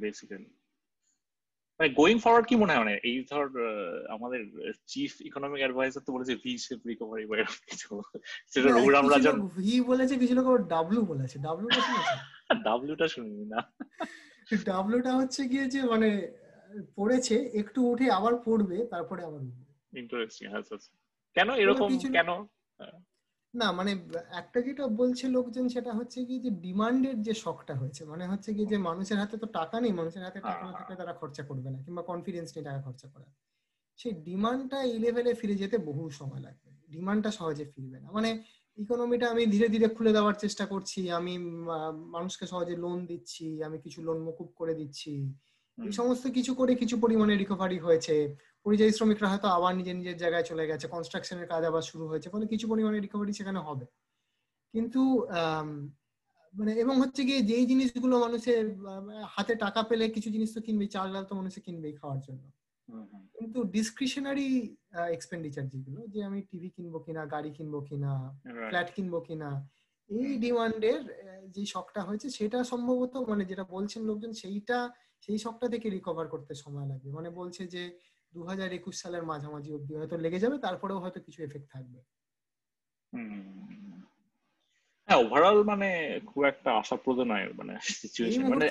বেসিক্যালি। গোয়িং ফরওয়ার্ড কি মনে হয় মানে এই ধর আমাদের চিফ ইকোনমিক অ্যাডভাইজার তো বলেছে ভি শেপ রিকভারি বা কিছু, সেটা রঘুরাম রাজন ভি বলেছে, কিছু লোক ডব্লিউ বলেছে। ডব্লিউটা শুনেছি, ডব্লিউটা শুনিনি না। ডব্লিউটা হচ্ছে গিয়ে যে মানে পড়েছে একটু উঠে আবার পড়বে তারপরে আবার উঠবে। ইন্টারেস্টিং। হ্যাঁ আচ্ছা, কেন এরকম কেন না, মানে একটা যেটা বলছে লোকজন সেটা হচ্ছে কি যে ডিমান্ডের যে শকটা হয়েছে, মানে হচ্ছে কি যে মানুষের হাতে তো টাকা নেই, মানুষের হাতে টাকা না থাকলে তারা খরচা করবে না, কিংবা কনফিডেন্স নেই টাকা খরচা করার। সেই ডিমান্ডটা এই লেভেলে ফিরে যেতে বহু সময় লাগবে, ডিমান্ডটা সহজে ফিরবে না। মানে ইকোনমিটা আমি ধীরে ধীরে খুলে দেওয়ার চেষ্টা করছি, আমি মানুষকে সহজে লোন দিচ্ছি, আমি কিছু লোন মকুব করে দিচ্ছি, এই সমস্ত কিছু করে কিছু পরিমাণে রিকভারি হয়েছে। পরিযায়ী শ্রমিকরা হয়তো আবার নিজের নিজের জায়গায় চলে গেছে, কনস্ট্রাকশনের কাজ আবার শুরু হয়েছে, ফলে কিছু পরিমাণে রিকভারি সেখানে হবে। কিন্তু মানে এবং হচ্ছে গিয়ে যেই জিনিসগুলো মানুষের হাতে টাকা পেলে কিছু জিনিস তো কিনবে, চাল ডাল তো মানুষে কিনবেই খাওয়ার জন্য, কিন্তু ডিসক্রিশনারি এক্সপেন্ডিচার যেগুলো, যে আমি টিভি কিনবো কিনা, গাড়ি কিনবো কিনা, ফ্ল্যাট কিনবো কিনা, এই ডিমান্ডের যে শখটা হয়েছে সেটা সম্ভবত মানে যেটা বলছেন লোকজন সেইটা, সেই শখটা থেকে রিকভার করতে সময় লাগবে। মানে বলছে যে 2021 সালের মাঝামাঝি অবধি হয়তো লেগে যাবে, তারপরেও হয়তো কিছু এফেক্ট থাকবে। হ্যাঁ, ওভারঅল মানে খুব একটা আশাপ্রদ নয় মানে সিচুয়েশন, মানে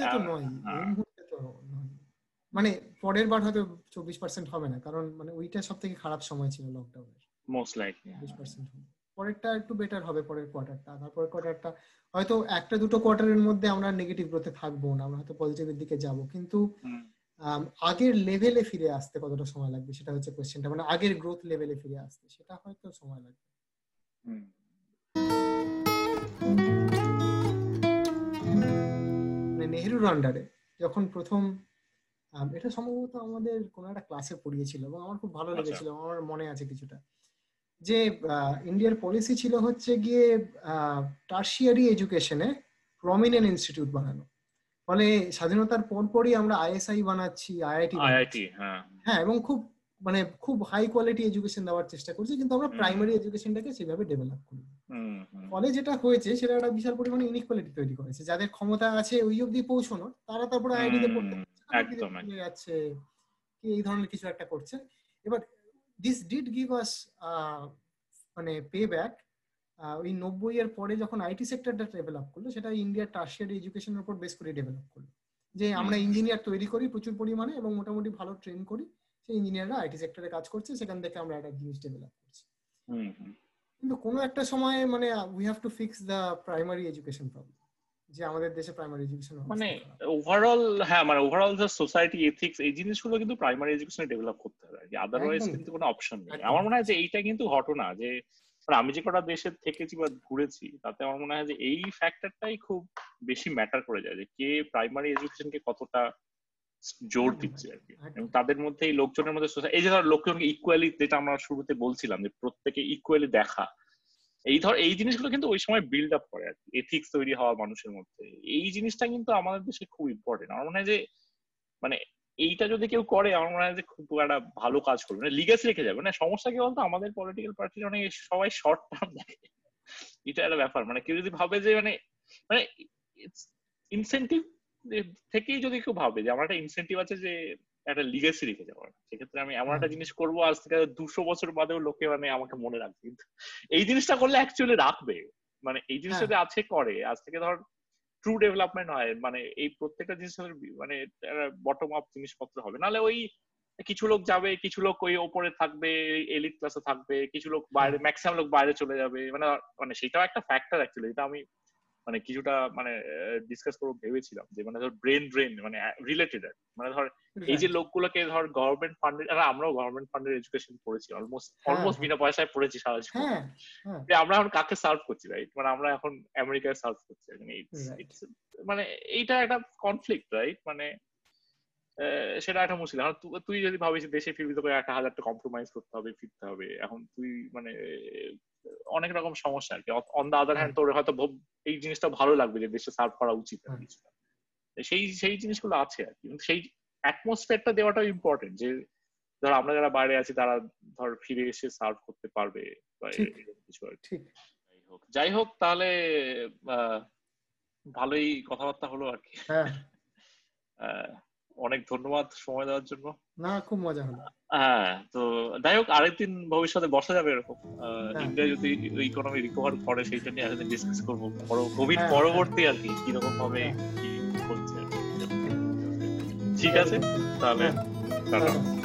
মানে পরের বার হয়তো 24% হবে না, কারণ মানে ওইটা সবথেকে খারাপ সময় ছিল লকডাউনের, মোস্ট লাইকলি 24% হবে। পরেরটা একটু বেটার হবে, পরের কোয়ার্টারটা, তারপরের কোয়ার্টারটা হয়তো একটা দুটো কোয়ার্টারের মধ্যে আমরা নেগেটিভ গ্রোথে থাকবো না, আমরা হয়তো পজিটিভের দিকে যাব, কিন্তু আগের লেভেলে ফিরে আসতে কতটা সময় লাগবে সেটা হচ্ছে কোশ্চেনটা, মানে আগের গ্রোথ লেভেলে ফিরে আসতে সেটা হয়তো সময় লাগবে। মানে নেহরুর আন্ডারে যখন প্রথম, এটা সম্ভবত আমাদের কোন একটা ক্লাসে পড়িয়েছিল এবং আমার খুব ভালো লেগেছিল, আমার মনে আছে কিছুটা, যে ইন্ডিয়ার পলিসি ছিল হচ্ছে গিয়ে টারশিয়ারি এডুকেশনে প্রমিনেন্ট ইনস্টিটিউট বানানো, ফলে স্বাধীনতার পরপরই আমরা ISI বানাচ্ছি, IIT, হ্যাঁ, এবং খুব মানে খুব হাই কোয়ালিটি এডুকেশন দেওয়ার চেষ্টা করছি, কিন্তু আমরা প্রাইমারি এডুকেশনটাকে সেভাবে ডেভেলপ করি, ফলে যেটা হয়েছে সেটা একটা বিশাল পরিমাণে ইনইকুয়ালিটি তৈরি করেছে। যাদের ক্ষমতা আছে ওই অবধি পৌঁছানো, তারা তারপরে IIT তে পড়তে যাচ্ছে, এই ধরনের কিছু একটা করছে। এবার দিস ডিড গিভ আস মানে পে ব্যাক। ওই 90 এর পরে যখন আইটি সেক্টরটা ডেভেলপ করলো, সেটা ইন্ডিয়ার টারশিয়ারি এডুকেশনের উপর বেস করে ডেভেলপ করলো, যে আমরা ইঞ্জিনিয়ার তৈরি করি প্রচুর পরিমাণে এবং মোটামুটি ভালো ট্রেন করি, সেই ইঞ্জিনিয়াররা আইটি সেক্টরে কাজ করছে, সেখান থেকে আমরা একটা জিনিস ডেভেলপ করছি। কিন্তু কোনো একটা সময় মানে we have to fix the primary education problem, যে আমাদের দেশে প্রাইমারি এডুকেশন মানে ওভারঅল, হ্যাঁ মানে ওভারঅল যে সোসাইটি এথিক্স, এই জিনিসগুলো কিন্তু প্রাইমারি এডুকেশনে ডেভেলপ করতে হবে, আদারওয়াইজ কিন্তু কোনো অপশন নেই। আমার মনে হয় যে এইটা কিন্তু ঘটনা, যে আমি যে কটা দেশে থেকেছি বা ঘুরেছি তাতে আমার মনে হয় যে এই ফ্যাক্টরটাই খুব বেশি ম্যাটার করে যায়, যে কে প্রাইমারি এডুকেশনকে কতটা জোর দিচ্ছে আর কি, এবং তাদের মধ্যে এই লোকজনের মধ্যে এই যে ধর লোকজনকে ইকুয়ালি, যেটা আমরা শুরুতে বলছিলাম যে প্রত্যেকে ইকুয়ালি দেখা, এই ধর এই জিনিসগুলো কিন্তু ওই সময় বিল্ড আপ করে আর কি, এথিক্স তৈরি হওয়া মানুষের মধ্যে। এই জিনিসটা কিন্তু আমাদের দেশে খুব ইম্পর্টেন্ট। আমার মনে হয় যে মানে এইটা যদি কেউ করে, আমার মনে হয় যে খুব একটা ভালো কাজ করবে, মানে লিগেসি রেখে যাবে। মানে সমস্যা কি বলতো, আমাদের পলিটিক্যাল পার্টির অনেক সবাই শর্ট টার্ম দেখে, এটা একটা ব্যাপার। মানে কেউ যদি ভাবে যে মানে মানে ইনসেন্টিভ থেকেই যদি কেউ ভাবে যে আমার একটা ইনসেন্টিভ আছে যে একটা লিগেসি রেখে যাবো, সেক্ষেত্রে আমি এমন একটা জিনিস করবো আজ থেকে 200 বছর বাদেও লোকে মানে আমাকে মনে রাখবে, কিন্তু এই জিনিসটা করলে অ্যাকচুয়ালি রাখবে, মানে এই জিনিসটাতে আছে করে আজ থেকে ধর ট্রু ডেভেলপমেন্ট হয়, মানে এই প্রত্যেকটা জিনিস মানে বটম আপ জিনিসপত্র হবে। নাহলে ওই কিছু লোক যাবে, কিছু লোক ওই ওপরে থাকবে, এলিট ক্লাসে থাকবে, কিছু লোক বাইরে, ম্যাক্সিমাম লোক বাইরে চলে যাবে, মানে মানে সেটাও একটা ফ্যাক্টর অ্যাকচুয়ালি। এটা আমি মানে কিছুটা মানে ডিসকাস করবো ভেবেছিলাম, যে মানে ধর ব্রেন ড্রেন মানে রিলেটেড, মানে ধর এই যে লোকগুলোকে ধর গভর্নমেন্ট ফান্ডেড, আর আমরাও গভর্নমেন্ট ফান্ডেড এডুকেশন পড়েছি, অলমোস্ট বিনা পয়সায় পড়েছি সারা জীবন, যে আমরা এখন কাকে সার্ভ করছি, রাইট? মানে আমরা এখন আমেরিকায় সার্ভ করছি, মানে এইটা একটা কনফ্লিক্ট, রাইট? মানে সেটা একটা মুশকিল। এখন তুই যদি ভাবিস দেশে ফিরবি, তোকে 1000টা কম্প্রোমাইজ করতে হবে, ফিরতে হবে, এখন তুই মানে অনেক রকম সমস্যা আর কি। অন দ্য আদার হ্যান্ড তোর হয়তো এই জিনিসটা ভালো লাগবে যে দেশে সার্ভ করা উচিত, সেই সেই জিনিসগুলো আছে আর কি। সেই অ্যাটমসফিয়ারটা দেওয়াটাও ইম্পর্টেন্ট, যে ধর আমরা যারা বাইরে আছি তারা ধর ফিরে এসে সার্ভ করতে পারবে বা কিছু আর কি। যাই হোক, তাহলে ভালোই কথাবার্তা হলো আর কি। অনেক ধন্যবাদ সময় দেওয়ার জন্য, না খুব মজা হলো। হ্যাঁ, তো যাই হোক, আরেকদিন ভবিষ্যতে বসা যাবে এরকম, ইন্ডিয়া যদি ইকোনমি রিকভার করে সেইটা নিয়ে আরেকদিন ডিসকাস করবো, কোভিড পরবর্তী আর কি, কিরকম ভাবে কি করছে। ঠিক আছে, তাহলে